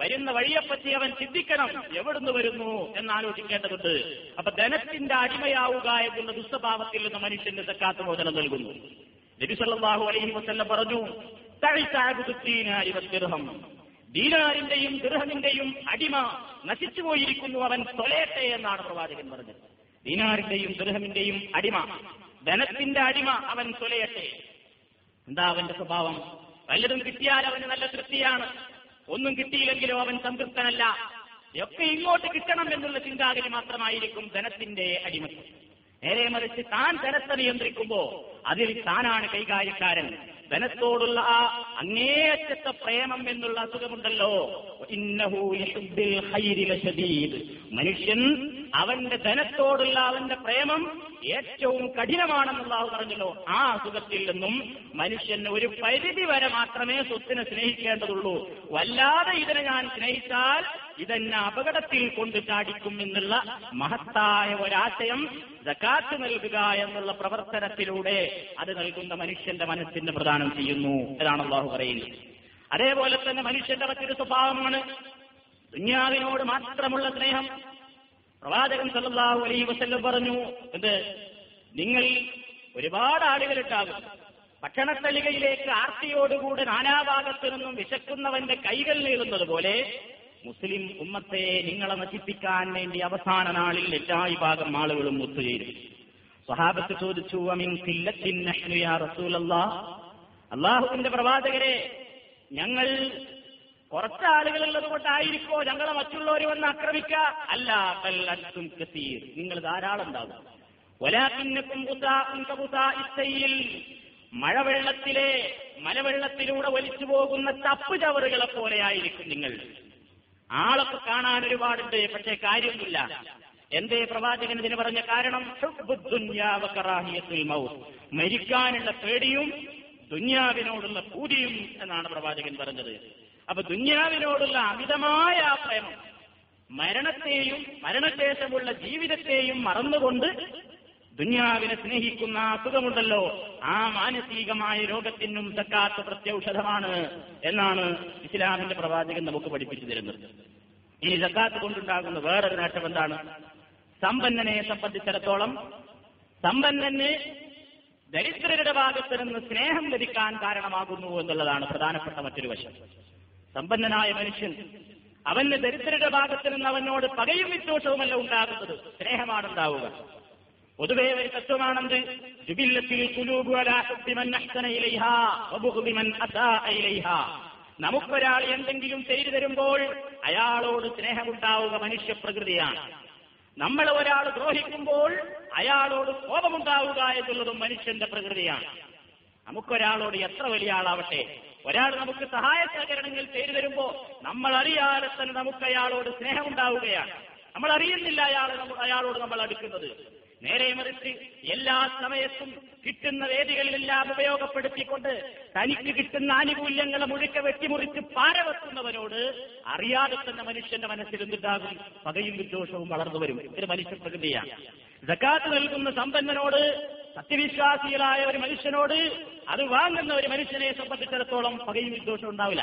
വരുന്ന വഴിയെപ്പറ്റി അവൻ ചിന്തിക്കണം, എവിടുന്ന് വരുന്നു എന്നാലോചിക്കേണ്ടതുണ്ട്. അപ്പൊ ധനത്തിന്റെ അടിമയാവുക എന്നുള്ള ദുസ്വഭാവത്തിൽ നിന്ന് മനുഷ്യന്റെ സക്കാത്ത് മോചനം നൽകുന്നു. നബി സല്ലല്ലാഹു അലൈഹി വസല്ലം പറഞ്ഞു, ദീനാറിന്റെയും ദിർഹമിന്റെയും അടിമ നശിച്ചു പോയിരിക്കുന്നു, അവൻ തൊലയട്ടെ എന്നാണ് പ്രവാചകൻ പറഞ്ഞത്. ദീനാറിന്റെയും ദിർഹമിന്റെയും അടിമ, ധനത്തിന്റെ അടിമ, അവൻ തൊലയട്ടെ. എന്താ അവന്റെ സ്വഭാവം? വല്ലതും കിട്ടിയാൽ അവന് നല്ല തൃപ്തിയാണ്, ഒന്നും കിട്ടിയില്ലെങ്കിലും അവൻ സംതൃപ്തനല്ല, ഒക്കെ ഇങ്ങോട്ട് കിട്ടണം എന്നുള്ള ചിന്താഗതി മാത്രമായിരിക്കും ധനത്തിന്റെ അടിമത്തം. നേരെ മറിച്ച് താൻ ധനത്തെ നിയന്ത്രിക്കുമ്പോൾ അതിൽ താനാണ് കൈകാര്യക്കാരൻ, ധനത്തോടുള്ള ആ അങ്ങേയറ്റത്തെ പ്രേമം എന്നുള്ള അസുഖമുണ്ടല്ലോ, ഇന്നഹു ലിഹുബ്ബിൽ ഖൈരി ലശദീദ്, മനുഷ്യൻ അവന്റെ ധനത്തോടുള്ള അവന്റെ പ്രേമം ഏറ്റവും കഠിനമാണെന്നുള്ള അല്ലാഹു പറഞ്ഞല്ലോ. ആ അസുഖത്തിൽ നിന്നും മനുഷ്യന് ഒരു പരിധി വരെ മാത്രമേ സ്വത്തിനെ സ്നേഹിക്കേണ്ടതുള്ളൂ. വല്ലാതെ ഇതിനെ ഞാൻ സ്നേഹിച്ചാൽ ഇതെന്നെ അപകടത്തിൽ കൊണ്ട് ചാടിക്കും എന്നുള്ള മഹത്തായ ഒരാശയം സകാത്ത് നൽകുക എന്നുള്ള പ്രവർത്തനത്തിലൂടെ അത് നൽകുന്ന മനുഷ്യന്റെ മനസ്സിന് പ്രദാനം ചെയ്യുന്നു എന്നാണ് അല്ലാഹു പറയുന്നത്. അതേപോലെ തന്നെ മനുഷ്യന്റെ മറ്റൊരു സ്വഭാവമാണ് ദുനിയാവിനോട് മാത്രമുള്ള സ്നേഹം. പ്രവാചകൻ സല്ലല്ലാഹു അലൈഹി വസല്ലം പറഞ്ഞു, എന്ത് നിങ്ങൾ ഒരുപാട് ആളുകളുണ്ടാകും, ഭക്ഷണത്തളികയിലേക്ക് ആർത്തിയോടുകൂടെ നാനാഭാഗത്തു നിന്നും വിശക്കുന്നവന്റെ കൈകൾ നീളുന്നത് പോലെ മുസ്ലിം ഉമ്മത്തെ നിങ്ങളെ നശിപ്പിക്കാൻ വേണ്ടി അവസാന നാളിൽ എല്ലാ വിഭാഗം ആളുകളും ഒത്തുചേരും. സ്വഹാബത്ത് ചോദിച്ചു, അമിൻ ഖില്ലത്തിൻ നഹ്നു യാ റസൂലല്ലാഹ്, അല്ലാഹുവിന്റെ പ്രവാചകരെ, ഞങ്ങൾ കുറച്ചാളുകളുള്ളത് കൊണ്ടായിരിക്കോ ഞങ്ങളെ മറ്റുള്ളവർ വന്ന് ആക്രമിക്കുക? അല്ല, നിങ്ങൾ ധാരാളം ഉണ്ടാകും. മഴവെള്ളത്തിലെ മലവെള്ളത്തിലൂടെ ഒലിച്ചു പോകുന്ന തപ്പ് ചവറുകളെ പോലെയായിരിക്കും നിങ്ങൾ. ആളൊക്കെ കാണാൻ ഒരുപാടുണ്ട്, പക്ഷേ കാര്യമൊന്നുമില്ല. എന്തേ പ്രവാചകൻ ഇതിന് പറഞ്ഞ കാരണം? മരിക്കാനുള്ള പേടിയും ദുന്യാവിനോടുള്ള പൂതിയും എന്നാണ് പ്രവാചകൻ പറഞ്ഞത്. അപ്പൊ ദുന്യാവിനോടുള്ള അമിതമായ ആ പ്രേമം മരണത്തെയും മരണശേഷമുള്ള ജീവിതത്തെയും മറന്നുകൊണ്ട് ദുന്യാവിനെ സ്നേഹിക്കുന്ന അസുഖമുണ്ടല്ലോ, ആ മാനസികമായ രോഗത്തിനും സക്കാത്ത് പ്രത്യൗഷധമാണ് എന്നാണ് ഇസ്ലാമിന്റെ പ്രവാചകൻ നമുക്ക് പഠിപ്പിച്ചു തരുന്നത്. ഈ സക്കാത്ത് കൊണ്ടുണ്ടാകുന്ന വേറൊരു നേട്ടം എന്താണ്? സമ്പന്നനെ സംബന്ധിച്ചിടത്തോളം സമ്പന്നന് ദരിദ്രരുടെ ഭാഗത്ത് നിന്ന് സ്നേഹം ലഭിക്കാൻ കാരണമാകുന്നു എന്നുള്ളതാണ് പ്രധാനപ്പെട്ട മറ്റൊരു വശം. സമ്പന്നനായ മനുഷ്യൻ അവന്റെ ദരിദ്രരുടെ ഭാഗത്ത് നിന്ന് അവനോട് പകയും വിദ്വേഷവുമല്ല ഉണ്ടാകുന്നത്, സ്നേഹമാണ് ഉണ്ടാവുക. പൊതുവേ ഒരു തത്വമാണെന്ത്? നമുക്കൊരാൾ എന്തെങ്കിലും ചെയ്തു തരുമ്പോൾ അയാളോട് സ്നേഹമുണ്ടാവുക മനുഷ്യപ്രകൃതിയാണ്. നമ്മളെ ഒരാൾ ദ്രോഹിക്കുമ്പോൾ അയാളോട് കോപമുണ്ടാവുക എന്നുള്ളതും മനുഷ്യന്റെ പ്രകൃതിയാണ്. നമുക്കൊരാളോട് എത്ര വലിയ ആളാവട്ടെ, ഒരാൾ നമുക്ക് സഹായ സഹകരണങ്ങൾ ചെയ്തു വരുമ്പോ നമ്മൾ അറിയാതെ തന്നെ നമുക്ക് അയാളോട് സ്നേഹമുണ്ടാവുകയാണ്. നമ്മൾ അറിയുന്നില്ല അയാളോട് നമ്മൾ അടുക്കുന്നത്. നേരെ മറിച്ച് എല്ലാ സമയത്തും കിട്ടുന്ന വേദികളിലെല്ലാം ഉപയോഗപ്പെടുത്തിക്കൊണ്ട് തനിക്ക് കിട്ടുന്ന ആനുകൂല്യങ്ങളെ മുഴുക്കെ വെട്ടിമുറിച്ച് പാരവെക്കുന്നവരോട് അറിയാതെ തന്നെ മനുഷ്യന്റെ മനസ്സിൽ എന്തുണ്ടാകും? പകയും വിദ്വേഷവും വളർന്നു വരും. ഒരു മനുഷ്യ പ്രകൃതിയാണ്. സക്കാത്ത് നൽകുന്ന സമ്പന്നനോട്, സത്യവിശ്വാസികളായ ഒരു മനുഷ്യനോട്, അത് വാങ്ങുന്ന ഒരു മനുഷ്യനെ സംബന്ധിച്ചിടത്തോളം പകയും വിദ്വേഷം ഉണ്ടാവില്ല,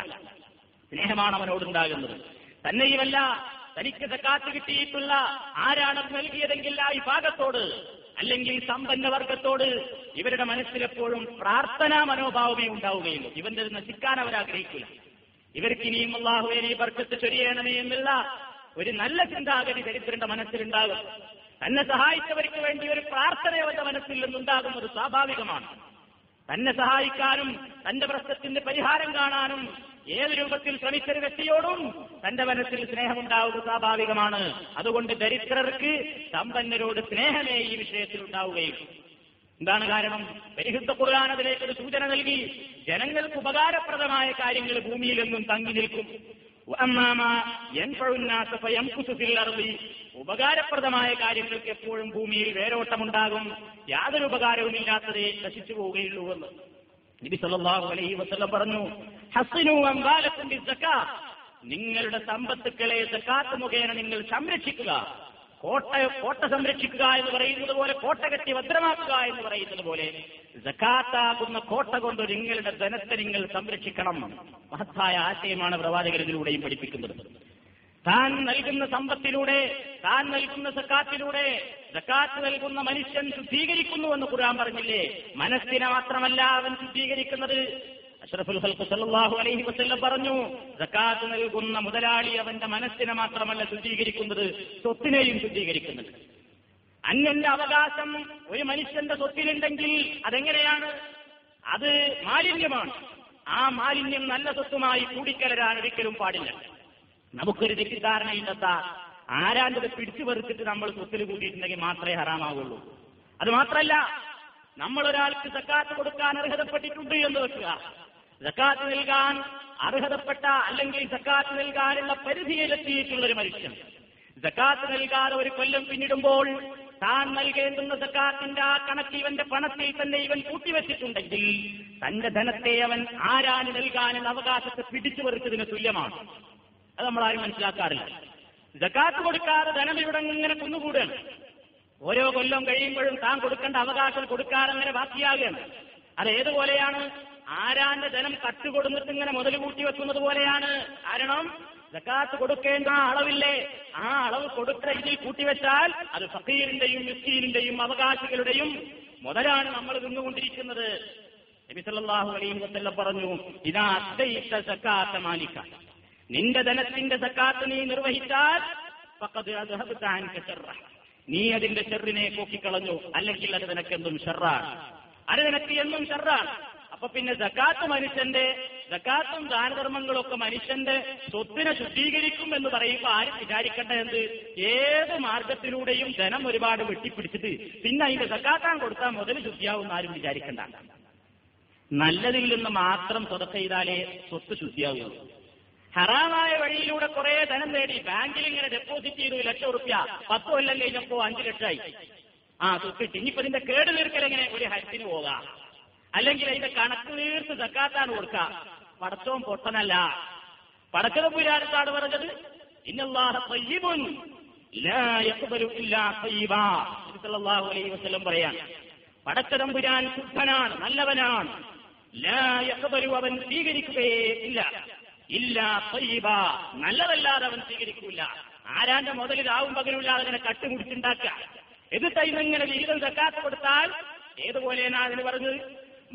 സ്നേഹമാണ് അവനോടുണ്ടാകുന്നത്. തന്നെയുമല്ല, തനിക്ക് സക്കാത്ത് കിട്ടിയിട്ടുള്ള ആരാണ് നൽകിയതെങ്കിൽ ആ വിഭാഗത്തോട് അല്ലെങ്കിൽ സമ്പന്നവർഗത്തോട് ഇവരുടെ മനസ്സിലെപ്പോഴും പ്രാർത്ഥനാ മനോഭാവമേ ഉണ്ടാവുകയുള്ളൂ. ഇവന്റെ നശിക്കാൻ അവരാഗ്രഹിക്കില്ല. ഇവർക്ക് ഇനിയും അല്ലാഹുവേ നീ ബർക്കത്ത് ചൊരിയണമേ എന്നുള്ള ഒരു നല്ല ചിന്താഗതി ദരിദ്രന്റെ മനസ്സിലുണ്ടാകും. തന്നെ സഹായിച്ചവർക്ക് വേണ്ടി ഒരു പ്രാർത്ഥന അവരുടെ മനസ്സിൽ നിന്നുണ്ടാകുന്നത് സ്വാഭാവികമാണ്. തന്നെ സഹായിക്കാനും തന്റെ പ്രശ്നത്തിന്റെ പരിഹാരം കാണാനും ഏത് രൂപത്തിൽ ശ്രമിച്ചൊരു വ്യക്തിയോടും തന്റെ മനസ്സിൽ സ്നേഹമുണ്ടാവുക സ്വാഭാവികമാണ്. അതുകൊണ്ട് ദരിദ്രർക്ക് സമ്പന്നരോട് സ്നേഹമേ ഈ വിഷയത്തിൽ ഉണ്ടാവുകയുള്ളൂ. എന്താണ് കാരണം? പരിശുദ്ധ ഖുർആൻ അതിലേക്ക് ഒരു സൂചന നൽകി. ജനങ്ങൾക്ക് ഉപകാരപ്രദമായ കാര്യങ്ങൾ ഭൂമിയിൽ നിന്നും തങ്ങി നിൽക്കും. ഉപകാരപ്രദമായ കാര്യങ്ങൾക്ക് എപ്പോഴും ഭൂമിയിൽ വേരോട്ടമുണ്ടാകും. യാതൊരു ഉപകാരവുമില്ലാത്തതേ നശിച്ചു പോവുകയുള്ളൂ എന്ന് നബി സല്ലല്ലാഹു അലൈഹി വസല്ലം പറഞ്ഞു. ഹസ്നു അംവാലകും ബിസ്സകാത്ത്, നിങ്ങളുടെ സമ്പത്തുക്കളെ സക്കാത്ത് മുഖേന നിങ്ങൾ സംരക്ഷിക്കുക. കോട്ട സംരക്ഷിക്കുക എന്ന് പറയുന്നത് പോലെ, കോട്ട കെട്ടി ഭദ്രമാക്കുക എന്ന് പറയുന്നത് പോലെ, സക്കാത്താകുന്ന കോട്ട കൊണ്ട് നിങ്ങളുടെ ധനത്തെ നിങ്ങൾ സംരക്ഷിക്കണം. മഹത്തായ ആശയമാണ് പ്രവാചകരത്തിലൂടെയും പഠിപ്പിക്കുന്നത്. താൻ നൽകുന്ന സമ്പത്തിലൂടെ, താൻ നൽകുന്ന സക്കാത്തിലൂടെ സക്കാത്ത് നൽകുന്ന മനുഷ്യൻ ശുദ്ധീകരിക്കുന്നുവെന്ന് ഖുർആൻ പറഞ്ഞില്ലേ? മനസ്സിനെ മാത്രമല്ല അവൻ ശുദ്ധീകരിക്കുന്നത്. അഷ്റഫുൽ ഖൽഖ് സല്ലല്ലാഹു അലൈഹി വസല്ലം പറഞ്ഞു, സക്കാത്ത് നൽകുന്ന മുതലാളി അവന്റെ മനസ്സിനെ മാത്രമല്ല ശുദ്ധീകരിക്കുന്നത്, സ്വത്തിനെയും ശുദ്ധീകരിക്കുന്നുണ്ട്. അന്യന്റെ അവകാശം ഒരു മനുഷ്യന്റെ സ്വത്തിലുണ്ടെങ്കിൽ അതെങ്ങനെയാണ്? അത് മാലിന്യമാണ്. ആ മാലിന്യം നല്ല സ്വത്തുമായി കൂടിക്കലരാൻ ഒരിക്കലും പാടില്ല. നമുക്കൊരു തെറ്റിദ്ധാരണയില്ലാത്ത ആരാണ്ടത് പിടിച്ചു പറിച്ചിട്ട് നമ്മൾ സ്വത്തിൽ കൂട്ടിയിട്ടുണ്ടെങ്കിൽ മാത്രമേ ഹറാമാവുള്ളൂ. അത് മാത്രമല്ല, നമ്മളൊരാൾക്ക് സക്കാത്ത് കൊടുക്കാൻ അർഹതപ്പെട്ടിട്ടുണ്ട് എന്ന് വെക്കുക. സക്കാത്ത് നൽകാൻ അർഹതപ്പെട്ട അല്ലെങ്കിൽ സക്കാത്ത് നൽകാനുള്ള പരിധിയിലെത്തിയിട്ടുള്ള ഒരു മനുഷ്യൻ സക്കാത്ത് നൽകാതെ ഒരു കൊല്ലം പിന്നിടുമ്പോൾ താൻ നൽകേണ്ടുന്ന സക്കാത്തിന്റെ ആ കണക്ക് ഇവന്റെ പണത്തിൽ തന്നെ ഇവൻ കൂട്ടിവെച്ചിട്ടുണ്ടെങ്കിൽ തന്റെ ധനത്തെ അവൻ ആരാന് നൽകാനുള്ള അവകാശത്തെ പിടിച്ചു പറിച്ചതിന് തുല്യമാണ്. അത് നമ്മളാരും മനസ്സിലാക്കാറില്ല. സക്കാത്ത് കൊടുക്കാതെ ധനം ഇവിടെ ഇങ്ങനെ കുന്നുകൂടുകയാണ്. ഓരോ കൊല്ലം കഴിയുമ്പോഴും താൻ കൊടുക്കേണ്ട അവകാശം കൊടുക്കാറങ്ങനെ ബാക്കിയാകുകയാണ്. അത് ഏതുപോലെയാണ്? ആരാന്റെ ധനം തട്ടുകൊടുന്നിട്ട് ഇങ്ങനെ മുതൽ കൂട്ടി വെക്കുന്നത് പോലെയാണ്. കാരണം സക്കാത്ത് കൊടുക്കേണ്ട ആ അളവില്ലേ, ആ അളവ് കൊടുക്കുന്ന ഇതിൽ കൂട്ടിവെച്ചാൽ അത് ഫഖീറിന്റെയും മിസ്കീനിന്റെയും അവകാശികളുടെയും മുതലാണ് നമ്മൾ നിന്നുകൊണ്ടിരിക്കുന്നത്. നബി സല്ലല്ലാഹു അലൈഹി വസല്ലം പറഞ്ഞു, ഇദാ അദ്ദൈത സക്കാത്ത മാലിക, നിന്റെ ധനത്തിന്റെ സക്കാത്ത് നീ നിർവഹിച്ചാൽ ഫഖദ് അദ്ഹബത അൻക ശർറ, നീ അതിന്റെ ഷെറിനെ പോക്കിക്കളഞ്ഞു, അല്ലെങ്കിൽ അത് നിനക്കെന്തും ഷെറാണ്, അത് നിനക്ക് എന്നും ഷെറാണ്. അപ്പൊ പിന്നെ സക്കാത്ത് മനുഷ്യന്റെ, സക്കാത്തും ദാനധർമ്മങ്ങളും ഒക്കെ മനുഷ്യന്റെ സ്വത്തിനെ ശുദ്ധീകരിക്കും എന്ന് പറയുമ്പോൾ ആരും വിചാരിക്കേണ്ട എന്ത്, ഏത് മാർഗത്തിലൂടെയും ധനം ഒരുപാട് വെട്ടിപ്പിടിച്ചിട്ട് പിന്നെ അതിന്റെ സക്കാത്താൻ കൊടുത്താൽ മുതൽ ശുദ്ധിയാവും ആരും വിചാരിക്കേണ്ട. നല്ലതിൽ നിന്ന് മാത്രം സ്വതക്ക ചെയ്താലേ സ്വത്ത് ശുദ്ധിയാവുകയുള്ളൂ. ഹറാമായ വഴിയിലൂടെ കുറെ ധനം നേടി ബാങ്കിൽ ഇങ്ങനെ ഡെപ്പോസിറ്റ് ചെയ്തു ₹1,00,000, 10 കൊല്ലം കഴിഞ്ഞപ്പോ 5 ലക്ഷമായി. ആ സ്വത്തിട്ട് ഇനിയിപ്പോ ഇതിന്റെ കേട് തീർക്കൽ എങ്ങനെ? ഒരു ഹജ്ജിന് പോകാം, അല്ലെങ്കിൽ അതിന്റെ കണക്ക് തീർത്ത് സക്കാത്താണ് കൊടുക്കാം. പടച്ചോൻ പൊട്ടനല്ല, പടച്ചവൻ പുരാരത്താണ് പറഞ്ഞത്, ഇന്നല്ലാഹ തയ്യിബുൻ ലാ യഖ്ബലു ഇല്ലാ തയ്യിബാ. സല്ലല്ലാഹു അലൈഹി വസല്ലം പറയാൻ, പടച്ചവൻ പുരാൻ ശുദ്ധനാണ്, നല്ലവനാണ്, ലാ യഖ്ബലു, അവൻ സ്വീകരിക്കുകയേ ഇല്ല, ഇല്ല തയ്യിബ, നല്ലതല്ലാതെ അവൻ സ്വീകരിക്കൂല. ആരാന്റെ മുതൽ രാവും പകലുമില്ലാതെ അതിനെ കട്ടുമുടിച്ചുണ്ടാക്കുക, എന്നിട്ട് അതിനെങ്ങനെ വിഹിതം സക്കാത്ത് കൊടുത്താൽ ഏതുപോലെയാണ് അതിന് പറഞ്ഞത്?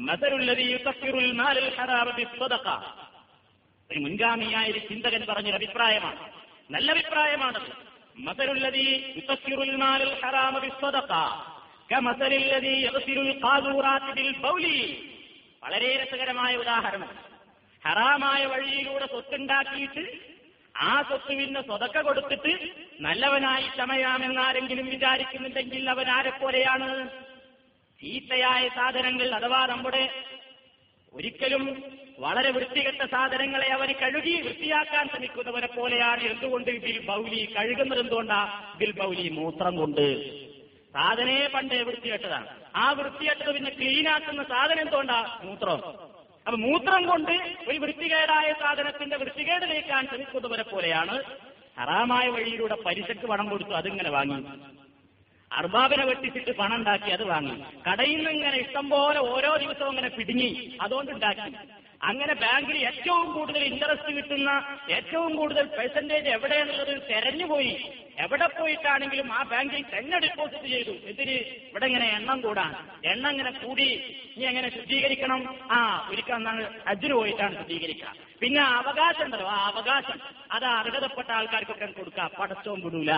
മസലുല്ലദീ യുതഫിറുൽ മാലൽ ഹറാമ ബിസ്സദഖ. ഒരു മുൻഗാമിയായ ഒരു ചിന്തകൻ പറഞ്ഞൊരു അഭിപ്രായമാണ്, നല്ല അഭിപ്രായമാണത്. മസലുല്ലദീ യുതഫിറുൽ മാലൽ ഹറാമ ബിസ്സദഖ കമസലുല്ലദീ യഗ്സിലുൽ ഖാദൂറാതി ബിൽ ബൗലി. വളരെ രസകരമായ ഉദാഹരണം. ഹറാമായ വഴിയിലൂടെ സ്വത്തുണ്ടാക്കിയിട്ട് ആ സ്വത്തുവിന് സ്വതക്ക കൊടുത്തിട്ട് നല്ലവനായി ചമയാമെന്നാരെങ്കിലും വിചാരിക്കുന്നുണ്ടെങ്കിൽ അവൻ ആരെപ്പോലെയാണ്? ചീത്തയായ സാധനങ്ങൾ, അഥവാ നമ്മുടെ ഒരിക്കലും വളരെ വൃത്തികെട്ട സാധനങ്ങളെ അവന് കഴുകി വൃത്തിയാക്കാൻ ശ്രമിക്കുന്നവരെ പോലെയാണ്. എന്തുകൊണ്ട്? ബിൽ ബൗലി. കഴുകുന്നത് എന്തുകൊണ്ടാ? ബിൽ ബൗലി, മൂത്രം കൊണ്ട്. സാധനേ പണ്ടേ വൃത്തികെട്ടതാണ്, ആ വൃത്തികെട്ടത് പിന്നെ ക്ലീനാക്കുന്ന സാധനം എന്തുകൊണ്ടാ? മൂത്രം. അപ്പൊ മൂത്രം കൊണ്ട് ഒരു വൃത്തികേടായ സാധനത്തിന്റെ വൃത്തികേടിലേക്കാൻ ശ്രമിക്കുന്നവരെ പോലെയാണ്. ഹറാമായ വഴിയിലൂടെ പലിശക്ക് പണം കൊടുത്തു, അതിങ്ങനെ വാങ്ങി. അർബാബിനെ വെട്ടിച്ചിട്ട് പണം ഉണ്ടാക്കി, അത് വാങ്ങി. കടയിൽ നിന്ന് ഇങ്ങനെ ഇഷ്ടം പോലെ ഓരോ ദിവസവും ഇങ്ങനെ പിടുങ്ങി, അതുകൊണ്ടുണ്ടാക്കി. അങ്ങനെ ബാങ്കിൽ ഏറ്റവും കൂടുതൽ ഇൻട്രസ്റ്റ് കിട്ടുന്ന, ഏറ്റവും കൂടുതൽ പെർസെന്റേജ് എവിടെയെന്നുള്ളത് തെരഞ്ഞുപോയി. എവിടെ പോയിട്ടാണെങ്കിലും ആ ബാങ്കിൽ തന്നെ ഡെപ്പോസിറ്റ് ചെയ്തു. എന്തിന്? ഇവിടെ ഇങ്ങനെ എണ്ണം കൂടാൻ, എണ്ണം ഇങ്ങനെ കൂടി. ഇനി എങ്ങനെ ശുദ്ധീകരിക്കണം? ഒരിക്കൽ ഹജ്ജിന് പോയിട്ടാണ് ശുദ്ധീകരിക്കുക. പിന്നെ അവകാശം ഉണ്ടല്ലോ, ആ അവകാശം അത് അർഹതപ്പെട്ട ആൾക്കാർക്കൊക്കെ കൊടുക്കുക. പടച്ചോൻ വിടൂല,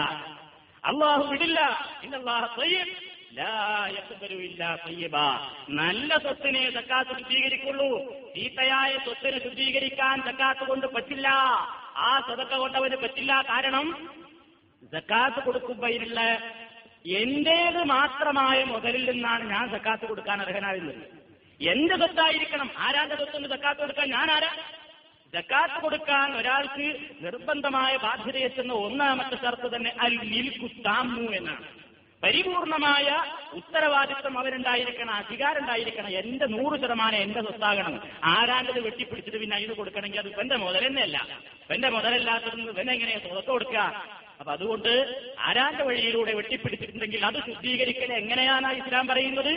അള്ളാഹു വിടില്ല. ഇന്നല്ലാഹ തയ്യിബ് ലാ യഖ്ബലു ഇല്ലാ തയ്യിബാ. നല്ല സ്വത്തിനെ സക്കാത്ത് ശുദ്ധീകരിക്കുള്ളൂ, ചീത്തയായ സ്വത്തിനെ ശുദ്ധീകരിക്കാൻ സക്കാത്ത് കൊണ്ട് പറ്റില്ല. ആ സ്വതക്ക കൊണ്ടവന് പറ്റില്ല. കാരണം സക്കാത്ത് കൊടുക്കുമ്പോഴുള്ള എന്റേത് മാത്രമായ മുതലിൽ നിന്നാണ് ഞാൻ സക്കാത്ത് കൊടുക്കാൻ അർഹനാകുന്നത്. എന്റെ സ്വത്തായിരിക്കണം. ആരാന്റെ സ്വത്തിന് സക്കാത്ത് കൊടുക്കാൻ ഞാൻ ആരാ? സക്കാത്ത് കൊടുക്കാൻ ഒരാൾക്ക് നിർബന്ധമായ ബാധ്യതയെത്തുന്ന ഒന്നാമത്തെ ഷർത്ത് തന്നെ അൽ മിൽക്കു താമു എന്നാണ്. പരിപൂർണമായ ഉത്തരവാദിത്വം അവരുണ്ടായിരിക്കണം, അധികാരം ഉണ്ടായിരിക്കണം. എന്റെ 100% എന്റെ സ്വത്താകണം. ആരാണ്ടത് വെട്ടിപ്പിടിച്ചിട്ട് പിന്നെ അതിന് കൊടുക്കണമെങ്കിൽ അത് എന്റെ മുതൽ തന്നെയല്ല. എന്റെ മുതലല്ലാത്തതെന്ന് പിന്നെ എങ്ങനെയാ സ്വത്ത് കൊടുക്കുക? അപ്പൊ അതുകൊണ്ട് ആരാന്റെ വഴിയിലൂടെ വെട്ടിപ്പിടിച്ചിട്ടുണ്ടെങ്കിൽ അത് ശുദ്ധീകരിക്കൽ എങ്ങനെയാണ് ഇസ്ലാം പറയുന്നത്?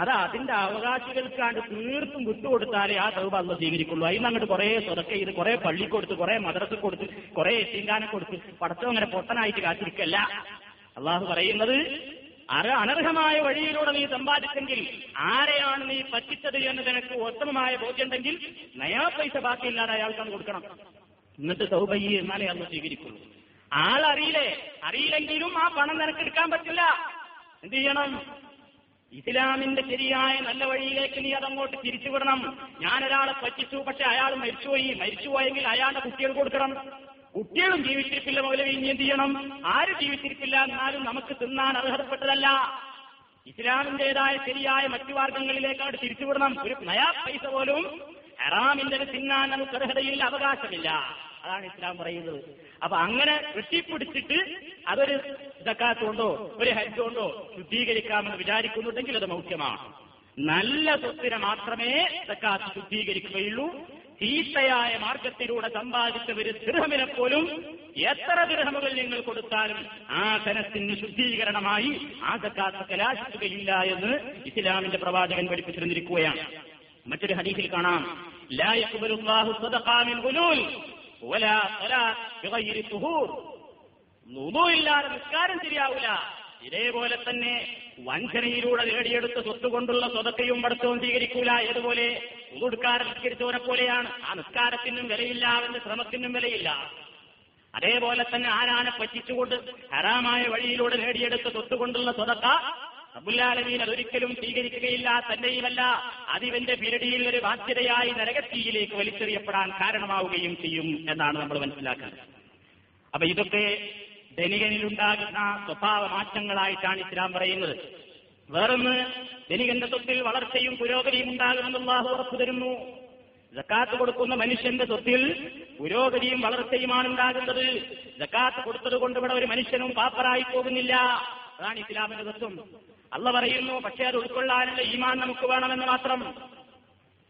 അത് അതിന്റെ അവകാശികൾക്കാണ്ട് തീർത്തും വിട്ടുകൊടുത്താലേ ആ തൗബ അള്ളാഹു സ്വീകരിക്കുള്ളൂ. അതിന് അങ്ങോട്ട് കുറെ സ്വതക്ക ചെയ്ത്, കുറെ പള്ളി കൊടുത്ത്, കുറെ മദ്രസ കൊടുത്ത്, കുറെ എത്തിങ്കാനം കൊടുത്ത് പടച്ചവൻ അങ്ങനെ പൊട്ടനായിട്ട് കാത്തിരിക്കല്ല. അള്ളാഹു പറയുന്നത്, അനർഹമായ വഴിയിലൂടെ നീ സമ്പാദിച്ചെങ്കിൽ, ആരെയാണ് നീ പറ്റിച്ചത് എന്ന് നിനക്ക് ഉത്തമമായ ബോധ്യമുണ്ടെങ്കിൽ നയാ പൈസ ബാക്കിയില്ലാതെ അയാൾക്കാണ് കൊടുക്കണം. എന്നിട്ട് തൗബ എന്നാലേ അള്ളാഹു സ്വീകരിക്കുള്ളൂ. ആളറിയില്ലേ? അറിയില്ലെങ്കിലും ആ പണം നിനക്ക് എടുക്കാൻ പറ്റില്ല. എന്ത് ചെയ്യണം? ഇസ്ലാമിന്റെ ശരിയായ നല്ല വഴിയിലേക്ക് നീ അതങ്ങോട്ട് തിരിച്ചുവിടണം. ഞാനൊരാളെ പറ്റിച്ചു, പക്ഷെ അയാൾ മരിച്ചുപോയി. മരിച്ചുപോയെങ്കിൽ അയാളുടെ കുട്ടികൾ കൊടുക്കണം. കുട്ടികളും ജീവിച്ചിരിപ്പില്ല മൗലവി. ഇനി എന്ത് ചെയ്യണം? ആരും ജീവിച്ചിരിപ്പില്ല, എന്നാലും നമുക്ക് തിന്നാൻ അർഹതപ്പെട്ടതല്ല. ഇസ്ലാമിന്റേതായ ശരിയായ മറ്റു മാർഗങ്ങളിലേക്കാണ് തിരിച്ചുവിടണം. ഒരു നയാ പൈസ പോലും ഹറാമിന്റെ തിന്നാൻ നമുക്ക് അർഹതയില്ല, അവകാശമില്ല. അതാണ് ഇസ്ലാം പറയുന്നത്. അപ്പൊ അങ്ങനെ വെട്ടിപ്പിടിച്ചിട്ട് അതൊരു സക്കാത്ത് കൊണ്ടോ ഒരു ഹജ്ജ് കൊണ്ടോ ശുദ്ധീകരിക്കാമെന്ന് വിചാരിക്കുന്നുണ്ടെങ്കിൽ അത് മൗഖ്യമാണ്. നല്ല സ്വത്തിനെ മാത്രമേ സക്കാത്ത് ശുദ്ധീകരിക്കുകയുള്ളൂ. ചീത്തയായ മാർഗത്തിലൂടെ സമ്പാദിച്ചവര് ദിർഹമിനെപ്പോലും എത്ര ദിർഹമുകൾ നിങ്ങൾ കൊടുത്താലും ആ ധനത്തിന് ശുദ്ധീകരണമായി ആ സക്കാത്ത് കലാശിക്കുകയില്ല എന്ന് ഇസ്ലാമിന്റെ പ്രവാചകൻ പഠിപ്പിച്ചിരുന്നിരിക്കുകയാണ്. മറ്റൊരു ഹദീസിൽ കാണാം, ലാ യഖ്ബലുല്ലാഹു സദഖാ മിൻ ഗുലൂൽ വലാ ഖലാത് ബിഗൈരി തുഹൂർ. വുളൂഇല്ലാതെ നിസ്കാരം ശരിയാവൂല. ഇതേപോലെ തന്നെ വഞ്ചനയിലൂടെ നേടിയെടുത്ത സ്വത്ത് കൊണ്ടുള്ള സ്വതക്കയും പടത്തവും സ്വീകരിക്കൂല. ഏതുപോലെ ഉടുക്കാരൻ നിസ്കരിച്ചവനെ പോലെയാണ്. ആ നിസ്കാരത്തിനും വിലയില്ല, അവന്റെ ശ്രമത്തിനും വിലയില്ല. അതേപോലെ തന്നെ ആരാനെ പറ്റിച്ചുകൊണ്ട് ഹറാമായ വഴിയിലൂടെ നേടിയെടുത്ത സ്വത്ത് കൊണ്ടുള്ള സ്വതക്ക റബ്ബുൽ ആലമീൻ അതൊരിക്കലും സ്വീകരിക്കുകയില്ല. തന്നെയുമല്ല അതിവന്റെ പിരടിയിൽ ഒരു ബാധ്യതയായി നരകത്തിയിലേക്ക് വലിച്ചെറിയപ്പെടാൻ കാരണമാവുകയും ചെയ്യും എന്നാണ് നമ്മൾ മനസ്സിലാക്കുന്നത്. അപ്പൊ ഇതൊക്കെ ധനികനിലുണ്ടാകുന്ന സ്വഭാവ മാറ്റങ്ങളായിട്ടാണ് ഇസ്ലാം പറയുന്നത്. വേറൊന്ന്, ധനികന്റെ സ്വത്തിൽ വളർച്ചയും പുരോഗതിയും ഉണ്ടാകുമെന്നുള്ള ഉറപ്പു തരുന്നു. സക്കാത്ത് കൊടുക്കുന്ന മനുഷ്യന്റെ സ്വത്തിൽ പുരോഗതിയും വളർച്ചയുമാണ് ഉണ്ടാകുന്നത്. സക്കാത്ത് കൊടുത്തത് കൊണ്ട് ഇവിടെ ഒരു മനുഷ്യനും പാപ്പറായി പോകുന്നില്ല. അതാണ് ഇസ്ലാമിന്റെ തത്വം. അള്ള പറയുന്നു, പക്ഷേ അത് ഉൾക്കൊള്ളാനുള്ള ഈമാൻ നമുക്ക് വേണമെന്ന് മാത്രം.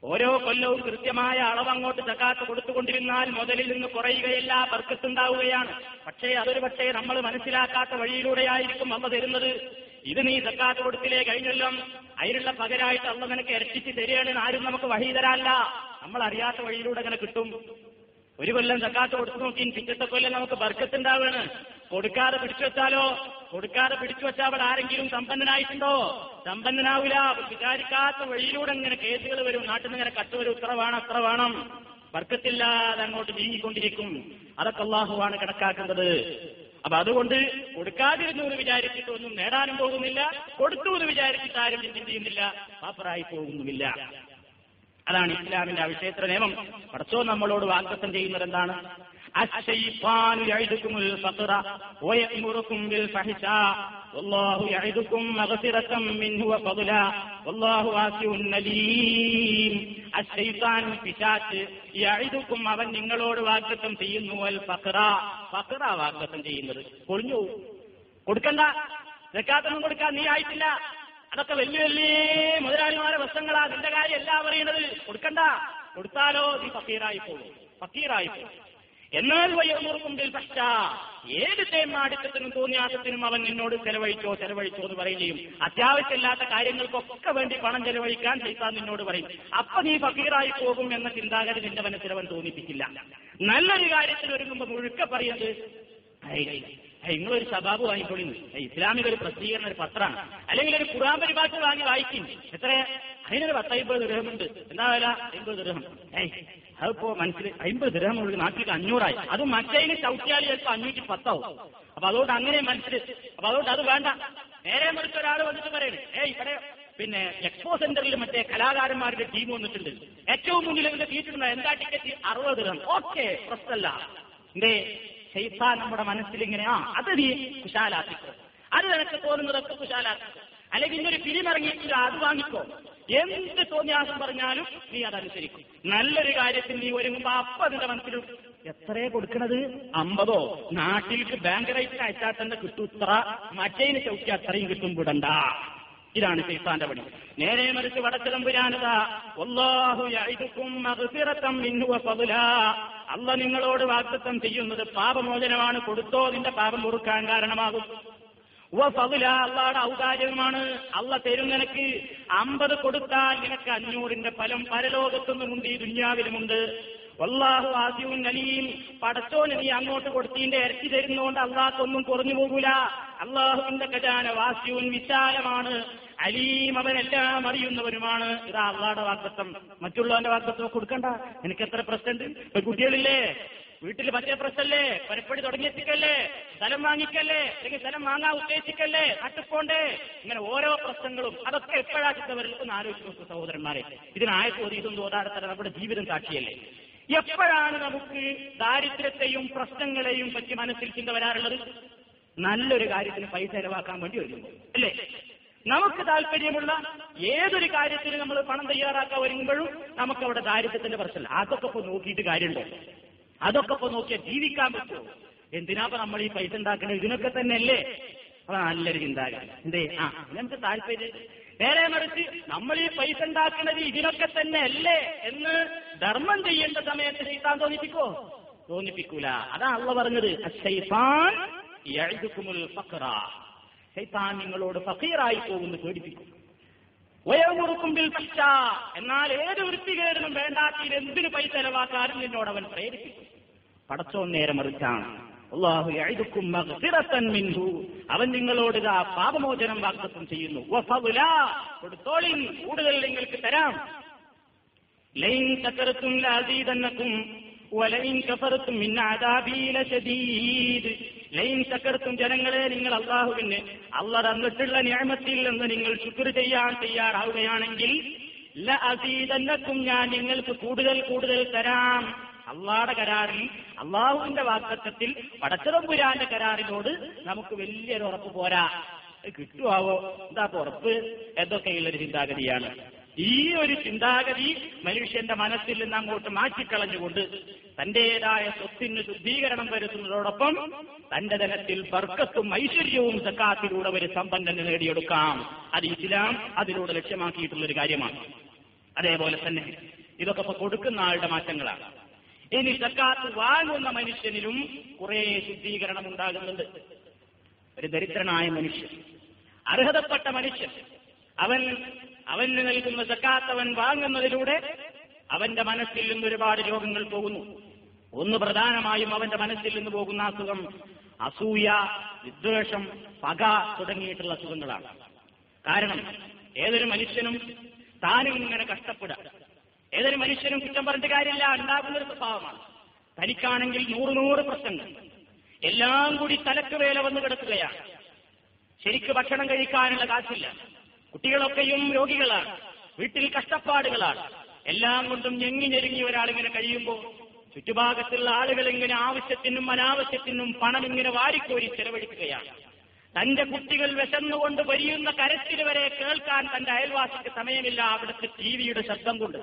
ഓരോ കൊല്ലവും കൃത്യമായ അളവങ്ങോട്ട് സക്കാത്ത് കൊടുത്തുകൊണ്ടിരുന്നാൽ മുതലിൽ നിന്ന് കുറയുകയില്ല, ബർക്കത്തുണ്ടാവുകയാണ്. പക്ഷേ അതൊരു പക്ഷേ നമ്മൾ മനസ്സിലാക്കാത്ത വഴിയിലൂടെയായിരിക്കും അള്ള തരുന്നത്. ഇത് നീ സക്കാത്ത് കൊടുത്തില്ലേ കഴിഞ്ഞല്ലോ, അതിനുള്ള പകരമായിട്ട് അള്ള നിനക്ക് ഇരട്ടിച്ച് തരികയാണെന്ന് ആരും നമുക്ക് വഴി തരാനല്ല. നമ്മൾ അറിയാത്ത വഴിയിലൂടെ അങ്ങനെ കിട്ടും. ഒരു കൊല്ലം സക്കാത്ത് കൊടുത്തു നോക്കി, പിറ്റത്തെ കൊല്ലം നമുക്ക് ബർക്കത്തുണ്ടാവുകയാണ്. കൊടുക്കാതെ പിടിച്ചുവെച്ചാലോ? അവിടെ ആരെങ്കിലും സമ്പന്നനായിട്ടുണ്ടോ? സമ്പന്നനാവില്ല. വിചാരിക്കാത്ത വഴിയിലൂടെ ഇങ്ങനെ കേസുകൾ വരും, നാട്ടിൽ നിന്ന് ഇങ്ങനെ കട്ടുവരും. ഇത്ര വേണം, അത്ര വേണം, ബർക്കത്തില്ലാതെ അങ്ങോട്ട് നീങ്ങിക്കൊണ്ടിരിക്കും. അതൊക്കെ അള്ളാഹുവാണ് കണക്കാക്കുന്നത്. അപ്പൊ അതുകൊണ്ട് കൊടുക്കാതിരുന്നു എന്ന് വിചാരിച്ചിട്ട് ഒന്നും നേടാനും പോകുന്നില്ല, കൊടുത്തു എന്ന് വിചാരിച്ചിട്ട് ആരും എന്തും ചെയ്യുന്നില്ല, പാപ്പറായി പോകുന്നുമില്ല. അതാണ് ഇസ്ലാമിന്റെ വിശേഷ നിയമം. പഠിച്ചോ നമ്മളോട് വാഗ്ദത്തം ചെയ്യുന്നത് എന്താണ്? അശ്ശൈത്വാനു യഅ്ദുകുമുൽ ഫഖറ വയഅ്മുറുകും ബിൽ ഫഹ്ശാ വല്ലാഹു യഅ്ദുകും മഗ്ഫിറതൻ മിൻഹു വഫള വല്ലാഹു വാസിഉൻ അലീം. അശ്ശൈത്വാൻ പിശാച് യഅ്ദുകും, അവൻ നിങ്ങളോട് വാഗ്ദത്തം ചെയ്യുന്നു, അൽ ഫഖറ, ഫഖറ വാഗ്ദത്തം ചെയ്യുന്നത്. കൊഴിഞ്ഞു കൊടുക്കണ്ട, സക്കാത്തൊന്നും കൊടുക്കാൻ നീ ആയിട്ടില്ല. അതൊക്കെ വലിയ വലിയ മുതലാളിമാരെ വസ്ത്രങ്ങളാ. നിന്റെ കാര്യം എല്ലാം അറിയണത്. കൊടുക്കണ്ട, കൊടുത്താലോ നീ ഫക്കീറായി പോകും, ഫക്കീറായി പോകും. എന്നാൽ വയ്യമുറുക്കുമ്പിൽ പക്ഷ, ഏത് തേമാടിത്തത്തിനും തോന്നിയാസത്തിനും അവൻ നിന്നോട് ചെലവഴിച്ചോ ചെലവഴിച്ചോ എന്ന് പറയുകയും അത്യാവശ്യമില്ലാത്ത കാര്യങ്ങൾക്കൊക്കെ വേണ്ടി പണം ചെലവഴിക്കാൻ ചെയ്താൽ നിന്നോട് പറയും. അപ്പൊ നീ ഫക്കീറായി പോകും എന്ന ചിന്താഗതി നിന്റെ മനസ്സിലവൻ തോന്നിപ്പിക്കില്ല. നല്ലൊരു കാര്യത്തിൽ ഒരുങ്ങുമ്പോൾ മുഴുക്കെ പറയുന്നത്, നിങ്ങളൊരു സബാബ് വാങ്ങിക്കൊള്ളുന്നു, ഇസ്ലാമിക ഒരു പ്രസിദ്ധീകരണ ഒരു പത്രമാണ്, അല്ലെങ്കിൽ ഒരു ഖുർആൻ പരിഭാഷ വാങ്ങി വായിക്കും, എത്ര അതിനൊരു 50 ദിർഹമുണ്ട്, എന്താ വില? 50 ദിർഹം. അതിപ്പോ മനസ്സിൽ 50 ദിർഹം ഉള്ള നാട്ടിലേക്ക് 500 ആയി. അത് മറ്റേതിന് ചവിട്ടിയാൽ ചിലപ്പോൾ 510 ആവും. അപ്പൊ അതുകൊണ്ട് അങ്ങനെ മനസ്സിൽ, അപ്പൊ അതുകൊണ്ട് അത് വേണ്ട. നേരെ മറിച്ച് ഒരാൾ വന്നിട്ട് പറയണേ, ഇവിടെ പിന്നെ എക്സ്പോ സെന്ററിൽ മറ്റേ കലാകാരന്മാരുടെ ടീം വന്നിട്ടുണ്ട്, ഏറ്റവും മുന്നിൽ ഇതിന്റെ സീറ്റുണ്ട്, എന്താ ടിക്കറ്റ്? 60 ദിർഹം. ഓക്കെ, പ്രശ്നമല്ല. എന്തേ ശൈത്താൻ നമ്മുടെ മനസ്സിലിങ്ങനെ അത് നീ കുശാലാക്കിക്കോ, അത് നിനക്ക് തോന്നുന്നതൊക്കെ കുശാലാക്കിക്കോ, അല്ലെങ്കിൽ ഇന്നൊരു ഫിലിം ഇറങ്ങിയിട്ടില്ല അത് വാങ്ങിക്കോ, എന്ത് തോന്നിയാസം പറഞ്ഞാലും നീ അതനുസരിക്കും. നല്ലൊരു കാര്യത്തിൽ നീ ഒരുങ്ങുമ്പോ അപ്പൊ അതിന്റെ മനസ്സിലും എത്രയെ കൊടുക്കണത്? 50ഓ? നാട്ടിലേക്ക് ബാങ്ക് റേറ്റിന് അയച്ചാൽ തന്നെ കിട്ടും ഇത്ര, മറ്റേതിന് ചവിട്ടി അത്രയും കിട്ടും, വിടണ്ട. ഇതാണ് ശൈത്താന്റെ പണി. നേരെ മറിച്ച് വടച്ചതമ്പുരാനതാ വല്ലാഹു യഅ്ദുകും മഗ്ഫിറതൻ മിൻഹു വഫളാ, അല്ലാഹ് നിങ്ങളോട് വാഗ്ദത്തം ചെയ്യുന്നത് പാപമോചനമാണ്. കൊടുത്തോ, നിന്റെ പാപം പൊറുക്കാൻ കാരണമാകും. വഫളാ, അല്ലാഹുടെ ഔദാര്യമാണ്. അല്ലാഹ് തരും നിനക്ക്. 50 കൊടുത്താൽ നിനക്ക് 500ന്റെ ഫലം പരലോകത്തുനിന്നുമുണ്ട്, ഈ ദുനിയാവിലുമുണ്ട്. വല്ലാഹു ആസിഉൻ അലീം, പടച്ചോന് നീ അങ്ങോട്ട് കൊടുത്തിന്റെ ഇരട്ടി തരുന്നോണ്ട് അല്ലാഹ്ക്കൊന്നും കുറഞ്ഞു പോകൂല. അല്ലാഹുവിന്റെ ഖജാന വാസിഉൻ, വിശാലമാണ്. അലീം, അവനെല്ലാം അറിയുന്നവരുമാണ്. ഇതാ അള്ളാഹുടെ വാഗ്ദത്തം. മറ്റുള്ളവന്റെ വാഗ്ദത്തം കൊടുക്കണ്ട. നിനക്ക് എത്ര പ്രശ്നമുണ്ട്? ഇപ്പൊ കുട്ടികളില്ലേ, വീട്ടിൽ മറ്റേ പ്രശ്നല്ലേ, പരപ്പടി തുടങ്ങിയെത്തിക്കല്ലേ, സ്ഥലം വാങ്ങിക്കല്ലേ, അല്ലെങ്കിൽ സ്ഥലം വാങ്ങാൻ ഉദ്ദേശിക്കല്ലേ, നട്ടുപോണ്ടേ, ഇങ്ങനെ ഓരോ പ്രശ്നങ്ങളും. അതൊക്കെ എപ്പോഴാ ചിത്തവരിലൊന്ന് ആലോചിച്ച് നോക്കൂ സഹോദരന്മാരെ. ഇതിനായതോതിയതും തോതാതെ തന്നെ നമ്മുടെ ജീവിതം സാക്ഷിയല്ലേ. എപ്പോഴാണ് നമുക്ക് ദാരിദ്ര്യത്തെയും പ്രശ്നങ്ങളെയും പറ്റി മനസ്സിൽ ചിന്ത വരാറുള്ളത്? നല്ലൊരു കാര്യത്തിന് പൈസ ചെലവാക്കാൻ വേണ്ടി വരുമ്പോൾ അല്ലേ? നമുക്ക് താല്പര്യമുള്ള ഏതൊരു കാര്യത്തിന് നമ്മൾ പണം തയ്യാറാക്കാൻ വരുമ്പോഴും നമുക്കവിടെ ദാരിദ്ര്യത്തിന്റെ പ്രശ്നമില്ല. അതൊക്കെ ഇപ്പൊ നോക്കിയിട്ട് കാര്യമുണ്ടോ? അതൊക്കെ ഇപ്പൊ നോക്കിയാൽ ജീവിക്കാൻ പറ്റുമോ? എന്തിനാപ്പ നമ്മൾ ഈ പൈസ ഉണ്ടാക്കണേ? ഇതിനൊക്കെ തന്നെയല്ലേ? അതാ നല്ലൊരു ചിന്താഗതി. എന്തേ ആ നമുക്ക് താല്പര്യം. നേരെ മറിച്ച് നമ്മൾ ഈ പൈസ ഉണ്ടാക്കുന്നത് ഇതിനൊക്കെ തന്നെ അല്ലേ എന്ന് ധർമ്മം ചെയ്യേണ്ട സമയത്ത് ശൈത്താൻ തോന്നിപ്പിക്കോ? തോന്നിപ്പിക്കൂല. അതാ അള്ള പറഞ്ഞത്, അശൈത്താൻ യഅ്ദുകുമുൽ ഫഖറ. ശൈത്താൻ നിങ്ങളോട് ഫഖീറായി പോകുമെന്ന് പേടിപ്പിക്കും. വയമുറുക്കും ബിൽ ഫഹ്ഷാ. എന്നാൽ ഏത് വൃത്തികേടിനും വേണ്ടാത്ത എന്തിനു പൈസ ചെലവാക്കാനും നിന്നോട് അവൻ പ്രേരിപ്പിക്കും. പടച്ചോൻ നേരെ മറിച്ചാണ്. അല്ലാഹു യഅ്ദുകും മഗ്ഫിറതൻ മിൻഹു. അവൻ നിങ്ങളോട് ആ പാപമോചനം വാഗ്ദത്തം ചെയ്യുന്നു. വഫള. കൊടുത്തോളി, കൂടുതൽ നിങ്ങൾക്ക് തരാം. ലൈൻ തകർത്തും ലഅസീദന്നകും വലൈൻ കഫർത്തും മിൻ അദാബി ലശദീദ്. ലൈൻ തകർത്തും, ജനങ്ങളെ, നിങ്ങൾ അല്ലാഹുവിനെ അല്ലാഹു തന്നിട്ടുള്ള നിഅമത്തിൽ നിന്ന് നിങ്ങൾ ശുക്ർ ചെയ്യാൻ തയ്യാറാവുകയാണെങ്കിൽ ലഅസീദന്നകും, ഞാൻ നിങ്ങൾക്ക് കൂടുതൽ കൂടുതൽ തരാം. അള്ളാഹുടെ കരാറിൽ, അള്ളാഹുവിന്റെ വാഗ്ദത്തത്തിൽ, പടച്ചതമ്പുരാന്റെ കരാറിനോട് നമുക്ക് വലിയൊരു ഉറപ്പ് പോരാ. കിട്ടുവാവോ? എന്താ ഉറപ്പ്? എന്തൊക്കെയുള്ളൊരു ചിന്താഗതിയാണ്. ഈ ഒരു ചിന്താഗതി മനുഷ്യന്റെ മനസ്സിൽ നിന്ന് അങ്ങോട്ട് മാറ്റിക്കളഞ്ഞുകൊണ്ട് തന്റേതായ സ്വത്തിന് ശുദ്ധീകരണം വരുത്തുന്നതോടൊപ്പം തന്റെ ധനത്തിൽ ബർക്കത്തും ഐശ്വര്യവും സക്കാത്തിലൂടെ ഒരു സമ്പന്നന് നേടിയെടുക്കാം. അത് ഇസ്ലാം അതിലൂടെ ലക്ഷ്യമാക്കിയിട്ടുള്ളൊരു കാര്യമാണ്. അതേപോലെ തന്നെ ഇതൊക്കെ ഇപ്പൊ കൊടുക്കുന്ന ആളുടെ മാറ്റങ്ങളാണ്. ഇനി സക്കാത്ത് വാങ്ങുന്ന മനുഷ്യനിലും കുറെ ശുദ്ധീകരണം ഉണ്ടാകുന്നുണ്ട്. ഒരു ദരിദ്രനായ മനുഷ്യൻ, അർഹതപ്പെട്ട മനുഷ്യൻ, അവന് നൽകുന്ന സക്കാത്ത് അവൻ വാങ്ങുന്നതിലൂടെ അവന്റെ മനസ്സിൽ നിന്ന് ഒരുപാട് രോഗങ്ങൾ പോകുന്നു. ഒന്ന്, പ്രധാനമായും അവന്റെ മനസ്സിൽ നിന്ന് പോകുന്ന അസുഖം അസൂയ, വിദ്വേഷം, പക തുടങ്ങിയിട്ടുള്ള അസുഖങ്ങളാണ്. കാരണം ഏതൊരു മനുഷ്യനും താനും ഇങ്ങനെ കഷ്ടപ്പെടുക, ഏതൊരു മനുഷ്യനും കുറ്റം പറഞ്ഞിട്ട് കാര്യമില്ല, ഉണ്ടാകുന്നൊരു സ്വഭാവമാണ്. തനിക്കാണെങ്കിൽ നൂറ് പ്രശ്നങ്ങൾ എല്ലാം കൂടി തലക്ക് വേല വന്ന് കിടക്കുകയാണ്. ശരിക്ക് ഭക്ഷണം കഴിക്കാനുള്ള കാശില്ല, കുട്ടികളൊക്കെയും രോഗികളാണ്, വീട്ടിൽ കഷ്ടപ്പാടുകളാണ്. എല്ലാം കൊണ്ടും ഞെങ്ങി ഞെരുങ്ങി ഒരാളിങ്ങനെ കഴിയുമ്പോൾ ചുറ്റുഭാഗത്തുള്ള ആളുകൾ ഇങ്ങനെ ആവശ്യത്തിനും അനാവശ്യത്തിനും പണം ഇങ്ങനെ വാരിക്കോരി ചെലവഴിക്കുകയാണ്. തന്റെ കുട്ടികൾ വിശന്നുകൊണ്ട് വരിയുന്ന കരച്ചിൽ വരെ കേൾക്കാൻ തന്റെ അയൽവാസിക്ക് സമയമില്ല. അവിടുത്തെ ടി വിയുടെ ശബ്ദം കൊണ്ട്,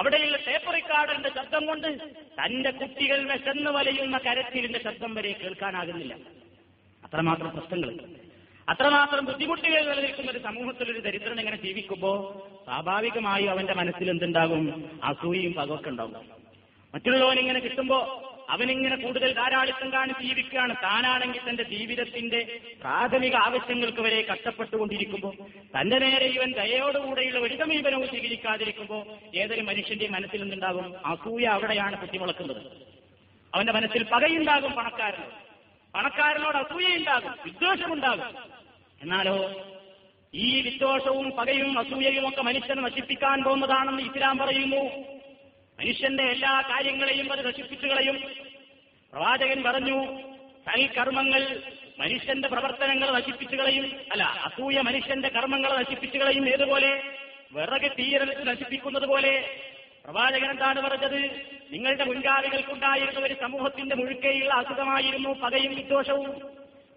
അവിടെയുള്ള ടേപ്പ് റെക്കോർഡറിന്റെ ശബ്ദം കൊണ്ട് തന്റെ കുട്ടികൾ വിശന്ന് വലയുന്ന കരച്ചിലിന്റെ ശബ്ദം വരെ കേൾക്കാനാകുന്നില്ല. അത്രമാത്രം പ്രശ്നങ്ങൾ, അത്രമാത്രം ബുദ്ധിമുട്ടുകൾ നിലനിൽക്കുന്ന ഒരു സമൂഹത്തിലൊരു ദരിദ്രൻ ഇങ്ങനെ ജീവിക്കുമ്പോൾ സ്വാഭാവികമായും അവന്റെ മനസ്സിൽ എന്തുണ്ടാകും? അസൂയയും പകവൊക്കെ ഉണ്ടാകും. മറ്റുള്ളവനിങ്ങനെ കിട്ടുമ്പോൾ അവനിങ്ങനെ കൂടുതൽ ധാരാളിത്തം കാണിച്ച് ജീവിക്കുകയാണ്. താനാണെങ്കിൽ തന്റെ ജീവിതത്തിന്റെ പ്രാഥമിക ആവശ്യങ്ങൾക്ക് വരെ കഷ്ടപ്പെട്ടുകൊണ്ടിരിക്കുമ്പോൾ തന്റെ നേരെ ഇവൻ ദയയോടുകൂടെയുള്ള ഒരു സമീപനവും സ്വീകരിക്കാതിരിക്കുമ്പോൾ ഏതൊരു മനുഷ്യന്റെയും മനസ്സിൽ നിന്നുണ്ടാകും? അസൂയ അവിടെയാണ് കുത്തിമുളക്കുന്നത്. അവന്റെ മനസ്സിൽ പകയുണ്ടാകും. പണക്കാരനോട് അസൂയയുണ്ടാകും, വിദ്വേഷമുണ്ടാകും. എന്നാലോ ഈ വിദ്വേഷവും പകയും അസൂയയും ഒക്കെ മനുഷ്യനെ നശിപ്പിക്കാൻ പോകുന്നതാണെന്ന് ഇസ്ലാം പറയുന്നു. മനുഷ്യന്റെ എല്ലാ കാര്യങ്ങളെയും അത് നശിപ്പിച്ചു കളയും. പ്രവാചകൻ പറഞ്ഞു, സൽകർമ്മങ്ങൾ മനുഷ്യന്റെ പ്രവർത്തനങ്ങൾ നശിപ്പിച്ചു കളയും. അസൂയ മനുഷ്യന്റെ കർമ്മങ്ങൾ നശിപ്പിച്ചു കളയും. ഏതുപോലെ? വിറക് തീരത്ത് നശിപ്പിക്കുന്നത് പോലെ. പ്രവാചകൻ എന്താണ് പറഞ്ഞത്? നിങ്ങളുടെ മുൻകാലികൾക്കുണ്ടായിരുന്ന ഒരു സമൂഹത്തിന്റെ മുഴുക്കയുള്ള അസുഖമായിരുന്നു പകയും വിദ്വേഷവും.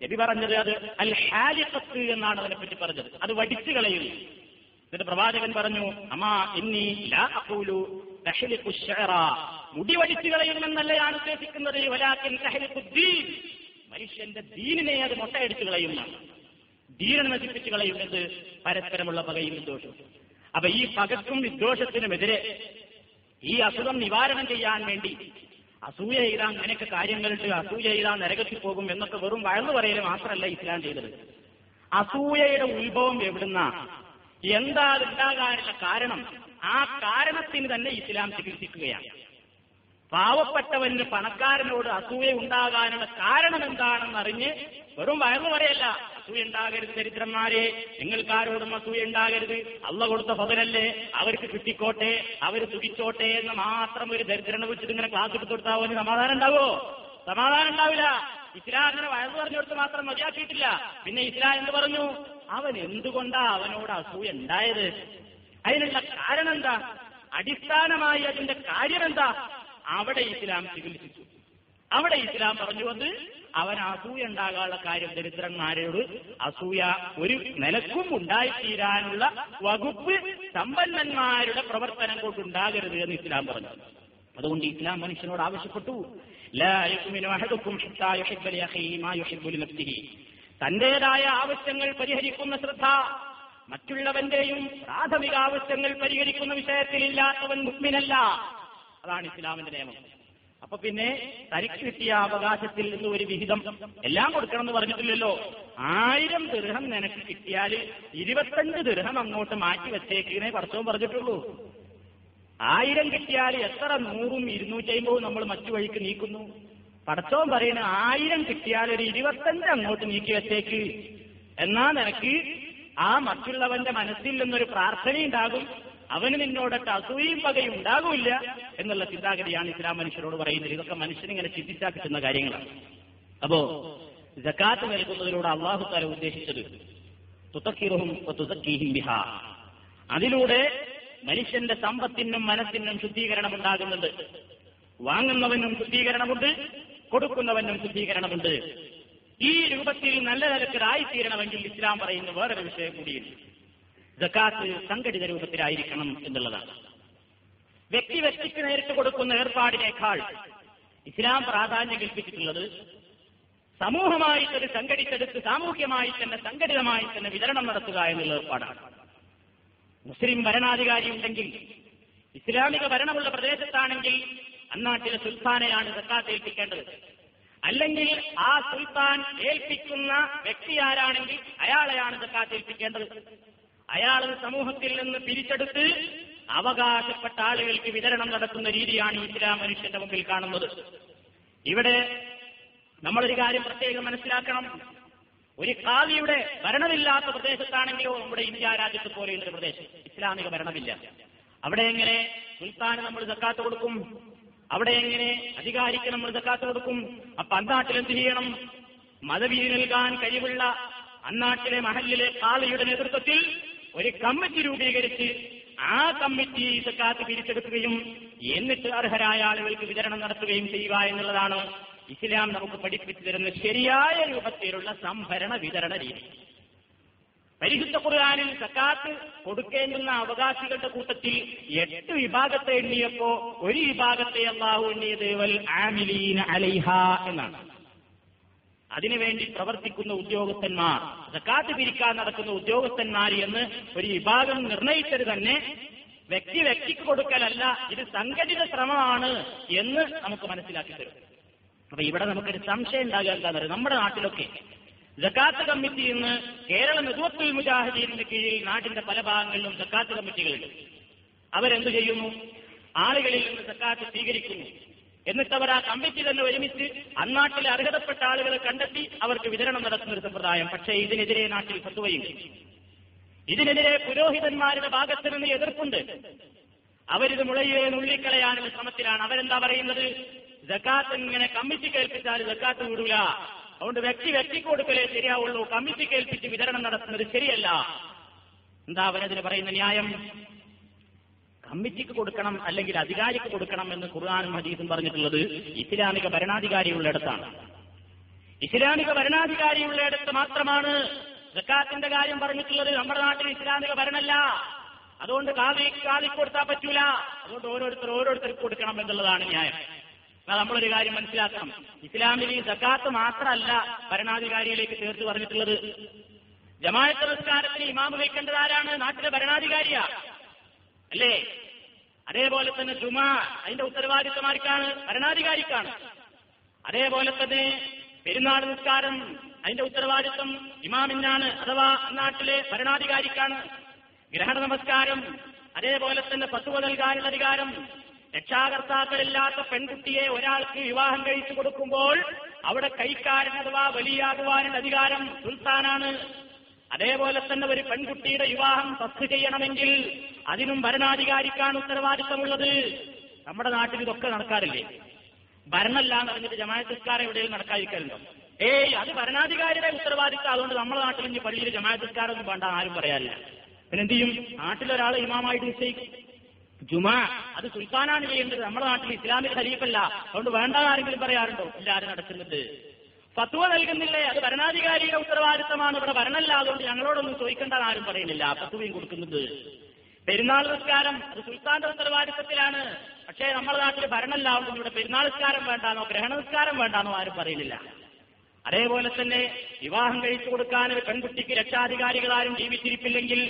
നബി പറഞ്ഞത് അത് അൽ ഹാലിഖത്ത് എന്നാണ് അതിനെപ്പറ്റി പറഞ്ഞത്. അത് വടിച്ചു കളയുന്നു. എന്നിട്ട് പ്രവാചകൻ പറഞ്ഞു, അമ്മാ ഇന്നി ലാ അഖൂലു തഹ്ലിഖു ശഅറ, മുടി വടിച്ചു കളയുമെന്നല്ലയാണ് ഉദ്ദേശിക്കുന്നത്. വലാകിൻ തഹ്ലിഖു ദീൻ, മനുഷ്യന്റെ ദീനിനെ അത് മുട്ടയടിച്ചു കളയുമെന്നാണ്. ദീനിനെ നശിപ്പിച്ചു കളയുന്നത് പരസ്പരമുള്ള പകയും വിദ്വേഷവും. അപ്പൊ ഈ പകക്കും വിദ്വേഷത്തിനുമെതിരെ ഈ അസുഖം നിവാരണം ചെയ്യാൻ വേണ്ടി അസൂയ ചെയ്താൽ അങ്ങനെയൊക്കെ കാര്യങ്ങളുണ്ട്, അസൂയ ചെയ്താൽ നരകത്തിൽ പോകും എന്നൊക്കെ വെറും വഴന്നു പറയല് മാത്രമല്ല ഇസ്ലാം ചെയ്തത്. അസൂയയുടെ ഉത്ഭവം എവിടുന്ന, എന്താ ഉണ്ടാകാനുള്ള കാരണം, ആ കാരണത്തിന് തന്നെ ഇസ്ലാം ചികിത്സിക്കുകയാണ്. പാവപ്പെട്ടവന് പണക്കാരനോട് അസൂയ ഉണ്ടാകാനുള്ള കാരണം എന്താണെന്നറിഞ്ഞ് വെറും വഴന്നു പറയല്ല. അസൂയ ഉണ്ടാകരുത് ദരിദ്രന്മാരെ, നിങ്ങൾക്കാരോടും അസൂയ ഉണ്ടാകരുത്, അള്ള കൊടുത്ത ഫളല്ലേ, അവർക്ക് കിട്ടിക്കോട്ടെ, അവർ സുഖിച്ചോട്ടെ എന്ന് മാത്രം ഒരു ദരിദ്രനെ വിളിച്ചിട്ട് ഇങ്ങനെ ക്ലാസ് എടുത്തു കൊടുത്താൽ അവന് സമാധാനം ഉണ്ടാവുമോ? സമാധാനം ഉണ്ടാവില്ല. ഇസ്ലാം അങ്ങനെ വഴന്നു പറഞ്ഞെടുത്ത് മാത്രം മതിയാക്കിയിട്ടില്ല. പിന്നെ ഇസ്ലാം എന്ന് പറഞ്ഞു, അവൻ എന്തുകൊണ്ടാ അവനോട് അസൂയ ഉണ്ടായത്, അതിനുള്ള കാരണം എന്താ, അടിസ്ഥാനമായി അതിന്റെ കാര്യം എന്താ, അവിടെ ഇസ്ലാം ചികിത്സിച്ചു. അവിടെ ഇസ്ലാം പറഞ്ഞു വന്ന് അവൻ അസൂയ ഉണ്ടാകാനുള്ള കാര്യം, ദരിദ്രന്മാരോട് അസൂയ ഒരു നിലക്കും ഉണ്ടായിത്തീരാനുള്ള വകുപ്പ് സമ്പന്നന്മാരുടെ പ്രവർത്തനം കൊണ്ടുണ്ടാകരുത് എന്ന് ഇസ്ലാം പറഞ്ഞു. അതുകൊണ്ട് ഇസ്ലാം മനുഷ്യനോട് ആവശ്യപ്പെട്ടു, തന്റേതായ ആവശ്യങ്ങൾ പരിഹരിക്കുന്ന ശ്രദ്ധ മറ്റുള്ളവന്റെയും പ്രാഥമിക ആവശ്യങ്ങൾ പരിഹരിക്കുന്ന വിഷയത്തിലില്ലാത്തവൻ മുഅ്മിനല്ല. അതാണ് ഇസ്ലാമിന്റെ നിയമം. അപ്പൊ പിന്നെ തനിക്ക് കിട്ടിയ അവകാശത്തിൽ നിന്ന് ഒരു വിഹിതം എല്ലാം കൊടുക്കണമെന്ന് പറഞ്ഞിട്ടില്ലല്ലോ. 1000 ദിർഹം നിനക്ക് കിട്ടിയാൽ 25 ദിർഹം അങ്ങോട്ട് മാറ്റി വെച്ചേക്കിനെ പടച്ചോൻ പറഞ്ഞിട്ടുള്ളൂ. 1000 കിട്ടിയാൽ എത്ര 100ഉം 250 നമ്മൾ മറ്റു വഴിക്ക് നീക്കുന്നു. പടച്ചോൻ പറയുന്ന 1000 കിട്ടിയാൽ ഒരു 25 അങ്ങോട്ട് നീക്കി വെച്ചേക്ക്, എന്നാ നിനക്ക് ആ മറ്റുള്ളവന്റെ മനസ്സിൽ നിന്നൊരു പ്രാർത്ഥനയുണ്ടാകും, അവന് നിന്നോടൊക്കെ അസൂയയും പകയും ഉണ്ടാകില്ല എന്നുള്ള ചിന്താഗതിയാണ് ഇസ്ലാം മനുഷ്യരോട് പറയുന്നത്. ഇതൊക്കെ മനുഷ്യനിങ്ങനെ ചിന്തിച്ചാൽ കിട്ടുന്ന കാര്യങ്ങളാണ്. അപ്പോ സക്കാത്ത് നൽകുന്നതിലൂടെ അല്ലാഹു തആല ഉദ്ദേശിച്ചത് തുതക്കിറുഹും വതുസക്കീഹിം ബിഹാ, അതിലൂടെ മനുഷ്യന്റെ സമ്പത്തിനും മനസ്സിനും ശുദ്ധീകരണം ഉണ്ടാകുന്നുണ്ട്. വാങ്ങുന്നവനും ശുദ്ധീകരണമുണ്ട്, കൊടുക്കുന്നവനും ശുദ്ധീകരണമുണ്ട്. ഈ രൂപത്തിൽ നല്ല നിലക്കായിത്തീരണമെങ്കിൽ ഇസ്ലാം പറയുന്ന വേറൊരു വിഷയം കൂടിയുണ്ട്. സക്കാത്ത് സംഘടിത രൂപത്തിലായിരിക്കണം എന്നുള്ളതാണ്. വ്യക്തി വ്യക്തിക്ക് നേരിട്ട് കൊടുക്കുന്ന ഏർപ്പാടിനേക്കാൾ ഇസ്ലാം പ്രാധാന്യം കൽപ്പിച്ചിട്ടുള്ളത് സമൂഹമായി തന്നെ സംഘടിച്ചെടുത്ത് സാമൂഹ്യമായി തന്നെ സംഘടിതമായി തന്നെ വിതരണം നടത്തുക എന്നുള്ള ഏർപ്പാടാണ്. മുസ്ലിം ഭരണാധികാരി ഉണ്ടെങ്കിൽ, ഇസ്ലാമിക ഭരണമുള്ള പ്രദേശത്താണെങ്കിൽ അന്നാട്ടിലെ സുൽത്താനെയാണ് സക്കാത്ത് ഏൽപ്പിക്കേണ്ടത്. അല്ലെങ്കിൽ ആ സുൽത്താൻ ഏൽപ്പിക്കുന്ന വ്യക്തി ആരാണെങ്കിൽ അയാളെയാണ് സക്കാത്ത് ഏൽപ്പിക്കേണ്ടത്. അയാൾ സമൂഹത്തിൽ നിന്ന് പിരിച്ചെടുത്ത് അവകാശപ്പെട്ട ആളുകൾക്ക് വിതരണം നടത്തുന്ന രീതിയാണ് ഇസ്ലാം മനുഷ്യന്റെ മുമ്പിൽ കാണുന്നത്. ഇവിടെ നമ്മളൊരു കാര്യം പ്രത്യേകം മനസ്സിലാക്കണം. ഒരു ഖാദിയുടെ ഭരണമില്ലാത്ത പ്രദേശത്താണെങ്കിലോ, നമ്മുടെ ഇന്ത്യ രാജ്യത്ത് പോലെയുള്ളൊരു പ്രദേശം ഇസ്ലാമിക ഭരണമില്ല, അവിടെ എങ്ങനെ സുൽത്താന് നമ്മൾ സക്കാത്ത് കൊടുക്കും? അവിടെ എങ്ങനെ അധികാരിക്ക് നമ്മൾ സക്കാത്ത് കൊടുക്കും? അപ്പൊ അന്നാട്ടിൽ എന്ത് ചെയ്യണം? മതവീതി നൽകാൻ കഴിവുള്ള അന്നാട്ടിലെ മഹല്ലിലെ ഖാദിയുടെ നേതൃത്വത്തിൽ ഒരു കമ്മിറ്റി രൂപീകരിച്ച് ആ കമ്മിറ്റി സക്കാത്ത് പിരിച്ചെടുക്കുകയും എന്നിട്ട് അർഹരായ ആളുകൾക്ക് വിതരണം നടത്തുകയും ചെയ്യുക എന്നുള്ളതാണ് ഇസ്ലാം നമുക്ക് പഠിപ്പിച്ചു തരുന്ന ശരിയായ രൂപത്തിലുള്ള സംഭരണ വിതരണ രീതി. പരിശുദ്ധ ഖുർആനിൽ സക്കാത്ത് കൊടുക്കേണ്ടുന്ന അവകാശികളുടെ കൂട്ടത്തിൽ 8 വിഭാഗത്തെ എണ്ണിയപ്പോ ഒരു വിഭാഗത്തെ അല്ലാഹു എണ്ണിയത് വൽ ആമിലീന അലൈഹാ എന്നാണ്. അതിനുവേണ്ടി പ്രവർത്തിക്കുന്ന ഉദ്യോഗസ്ഥന്മാർ, സക്കാത്ത് പിരിക്കാൻ നടക്കുന്ന ഉദ്യോഗസ്ഥന്മാർ എന്ന് ഒരു വിഭാഗം നിർണയിച്ചത് തന്നെ വ്യക്തി വ്യക്തിക്ക് കൊടുക്കലല്ല, ഇത് സംഘടിത ശ്രമമാണ് എന്ന് നമുക്ക് മനസ്സിലാക്കി തരും. അപ്പൊ ഇവിടെ നമുക്കൊരു സംശയം ഉണ്ടാകുക എന്താ, നമ്മുടെ നാട്ടിലൊക്കെ സക്കാത്ത് കമ്മിറ്റി ഇന്ന് കേരള നദ്വത്തുൽ മുജാഹിദീന്റെ കീഴിൽ നാട്ടിന്റെ പല ഭാഗങ്ങളിലും സക്കാത്ത് കമ്മിറ്റികളുണ്ട്. അവരെന്തു ചെയ്യുന്നു? ആളുകളിൽ നിന്ന് സക്കാത്ത് സ്വീകരിക്കുന്നു, എന്നിട്ട് അവർ ആ കമ്മിറ്റി തന്നെ ഒരുമിച്ച് അന്നാട്ടിലെ അർഹതപ്പെട്ട ആളുകളെ കണ്ടെത്തി അവർക്ക് വിതരണം നടത്തുന്ന ഒരു സമ്പ്രദായം. പക്ഷേ ഇതിനെതിരെ നാട്ടിൽ ഫത്വയും, ഇതിനെതിരെ പുരോഹിതന്മാരുടെ ഭാഗത്ത് നിന്ന് എതിർപ്പുണ്ട്. അവരിത് മുളയെ നുള്ളിക്കളയാനുള്ള ശ്രമത്തിലാണ്. അവരെന്താ പറയുന്നത്? സക്കാത്ത് ഇങ്ങനെ കമ്മിറ്റി കേൾപ്പിച്ചാൽ സക്കാത്ത് വിടൂല, അതുകൊണ്ട് വ്യക്തി വ്യക്തിക്ക് കൊടുക്കലേ ശരിയാവുള്ളൂ, കമ്മിറ്റി കേൾപ്പിച്ച് വിതരണം നടത്തുന്നത് ശരിയല്ല. എന്താ അവരതിന് പറയുന്ന ന്യായം? കമ്മിറ്റിക്ക് കൊടുക്കണം അല്ലെങ്കിൽ അധികാരിക്ക് കൊടുക്കണം എന്ന് ഖുർആനും ഹദീസും പറഞ്ഞിട്ടുള്ളത് ഇസ്ലാമിക ഭരണാധികാരിയുള്ളിടത്താണ്. ഇസ്ലാമിക ഭരണാധികാരിയുള്ളിടത്ത് മാത്രമാണ് സക്കാത്തിന്റെ കാര്യം പറഞ്ഞിട്ടുള്ളത്. നമ്മുടെ നാട്ടിൽ ഇസ്ലാമിക ഭരണമല്ല, അതുകൊണ്ട് കാതിക്ക് കൊടുത്താൽ പറ്റൂല, അതുകൊണ്ട് ഓരോരുത്തർ ഓരോരുത്തർക്ക് കൊടുക്കണം എന്നുള്ളതാണ് ന്യായം. നമ്മളൊരു കാര്യം മനസ്സിലാക്കണം, ഇസ്ലാമിൽ ഈ സക്കാത്ത് മാത്രമല്ല ഭരണാധികാരിയിലേക്ക് ചേർത്ത് പറഞ്ഞിട്ടുള്ളത്. ജമാഅത്ത് നിസ്കാരത്തിന് ഇമാമ് വഹിക്കേണ്ടത് ആരാണ്? നാട്ടിലെ ഭരണാധികാരിയാ, അല്ലേ? അതേപോലെ തന്നെ ജുമാ, അതിന്റെ ഉത്തരവാദിത്തം ആർക്കാണ്? ഭരണാധികാരിക്കാണ്. അതേപോലെ തന്നെ പെരുന്നാൾ നിസ്കാരം, അതിന്റെ ഉത്തരവാദിത്തം ഇമാമിനാണ്, അഥവാ നാട്ടിലെ ഭരണാധികാരിക്കാണ്. ഗ്രഹണ നമസ്കാരം, അതേപോലെ തന്നെ ഫത്വ നൽകാനുള്ള അധികാരം, രക്ഷാകർത്താക്കളില്ലാത്ത പെൺകുട്ടിയെ ഒരാൾക്ക് വിവാഹം കഴിച്ചു കൊടുക്കുമ്പോൾ അവിടെ കൈക്കാരൻ അഥവാ വലിയാകുവാനുള്ള അധികാരം സുൽത്താനാണ്. അതേപോലെ തന്നെ ഒരു പെൺകുട്ടിയുടെ വിവാഹം റദ്ദ് ചെയ്യണമെങ്കിൽ അതിനും ഭരണാധികാരിക്കാണ് ഉത്തരവാദിത്തമുള്ളത്. നമ്മുടെ നാട്ടിൽ ഇതൊക്കെ നടക്കാറില്ലേ? ഭരണമല്ലാന്ന് പറഞ്ഞിട്ട് ജമാഅത്ത് നിസ്കാരം എവിടെയും നടക്കാതിരിക്കലുണ്ടോ? ഏയ്, അത് ഭരണാധികാരിയുടെ ഉത്തരവാദിത്തം. അതുകൊണ്ട് നമ്മുടെ നാട്ടിൽ ഇനി പള്ളിയിൽ ജമാഅത്ത് നിസ്കാരം ഒന്നും വേണ്ട ആരും പറയാറില്ല. പിന്നെന്ത് ചെയ്യും? നാട്ടിലൊരാൾ ഇമാമായിട്ട് നിശ്ചയിക്കും, ജുമാ അത് സുൽത്താനാണ് ചെയ്യേണ്ടത്. നമ്മുടെ നാട്ടിൽ ഇസ്ലാമിക ഖലീഫല്ല, അതുകൊണ്ട് വേണ്ട ആരെങ്കിലും പറയാറുണ്ടോ? എല്ലാവരും നടക്കുന്നത് ഫത്വ നൽകുന്നില്ലേ? അത് ഭരണാധികാരിയുടെ ഉത്തരവാദിത്തമാണ്, ഇവിടെ ഭരണമല്ല. അതുകൊണ്ട് ഞങ്ങളോടൊന്നും ചോദിക്കേണ്ടെന്ന് ആരും പറയുന്നില്ല. ഫത്വയും കൊടുക്കുന്നത്. പെരുന്നാൾ നിസ്കാരം അത് സുൽത്താന്റെ ഉത്തരവാദിത്തത്തിലാണ്, പക്ഷേ നമ്മുടെ നാട്ടിൽ ഭരണമല്ല. അതുകൊണ്ട് ഇവിടെ പെരുന്നാൾ നിസ്കാരം വേണ്ടാന്നോ ഗ്രഹണ നിസ്കാരം വേണ്ടാന്നോ ആരും പറയുന്നില്ല. അതേപോലെ തന്നെ വിവാഹം കഴിച്ചു കൊടുക്കാൻ ഒരു പെൺകുട്ടിക്ക് രക്ഷാധികാരികളാരും ജീവിച്ചിരിപ്പില്ലെങ്കിൽ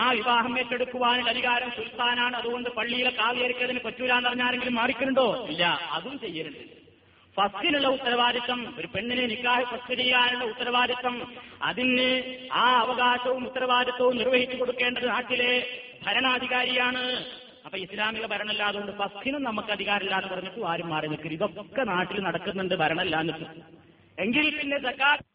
ആ വിവാഹം ഏറ്റെടുക്കുവാനുള്ള അധികാരം സുൽത്താനാണ്. അതുകൊണ്ട് പള്ളിയിലെ കാവ്യരിക്കതിന് പറ്റൂരാന്ന് പറഞ്ഞാരെങ്കിലും മാറിക്കലുണ്ടോ? ഇല്ല, അതും ചെയ്യരുത്. ഫസ്റ്റിനുള്ള ഉത്തരവാദിത്തം, ഒരു പെണ്ണിനെ നിക്കാഹ് ഫസ്റ്റ് ചെയ്യാനുള്ള ഉത്തരവാദിത്തം, അതിന് ആ അവകാശവും ഉത്തരവാദിത്തവും നിർവഹിച്ചു കൊടുക്കേണ്ടത് നാട്ടിലെ ഭരണാധികാരിയാണ്. അപ്പൊ ഇസ്ലാമിക ഭരണമില്ലാതെ കൊണ്ട് ഫസ്റ്റിനും നമുക്ക് അധികാരമില്ലാന്ന് പറഞ്ഞിട്ട് ആരും മാറി നിൽക്കരുത്. ഇതൊക്കെ നാട്ടിൽ നടക്കുന്നുണ്ട്, ഭരണമില്ലാന്ന് എങ്കിൽ പിന്നെ സക്കാത്ത്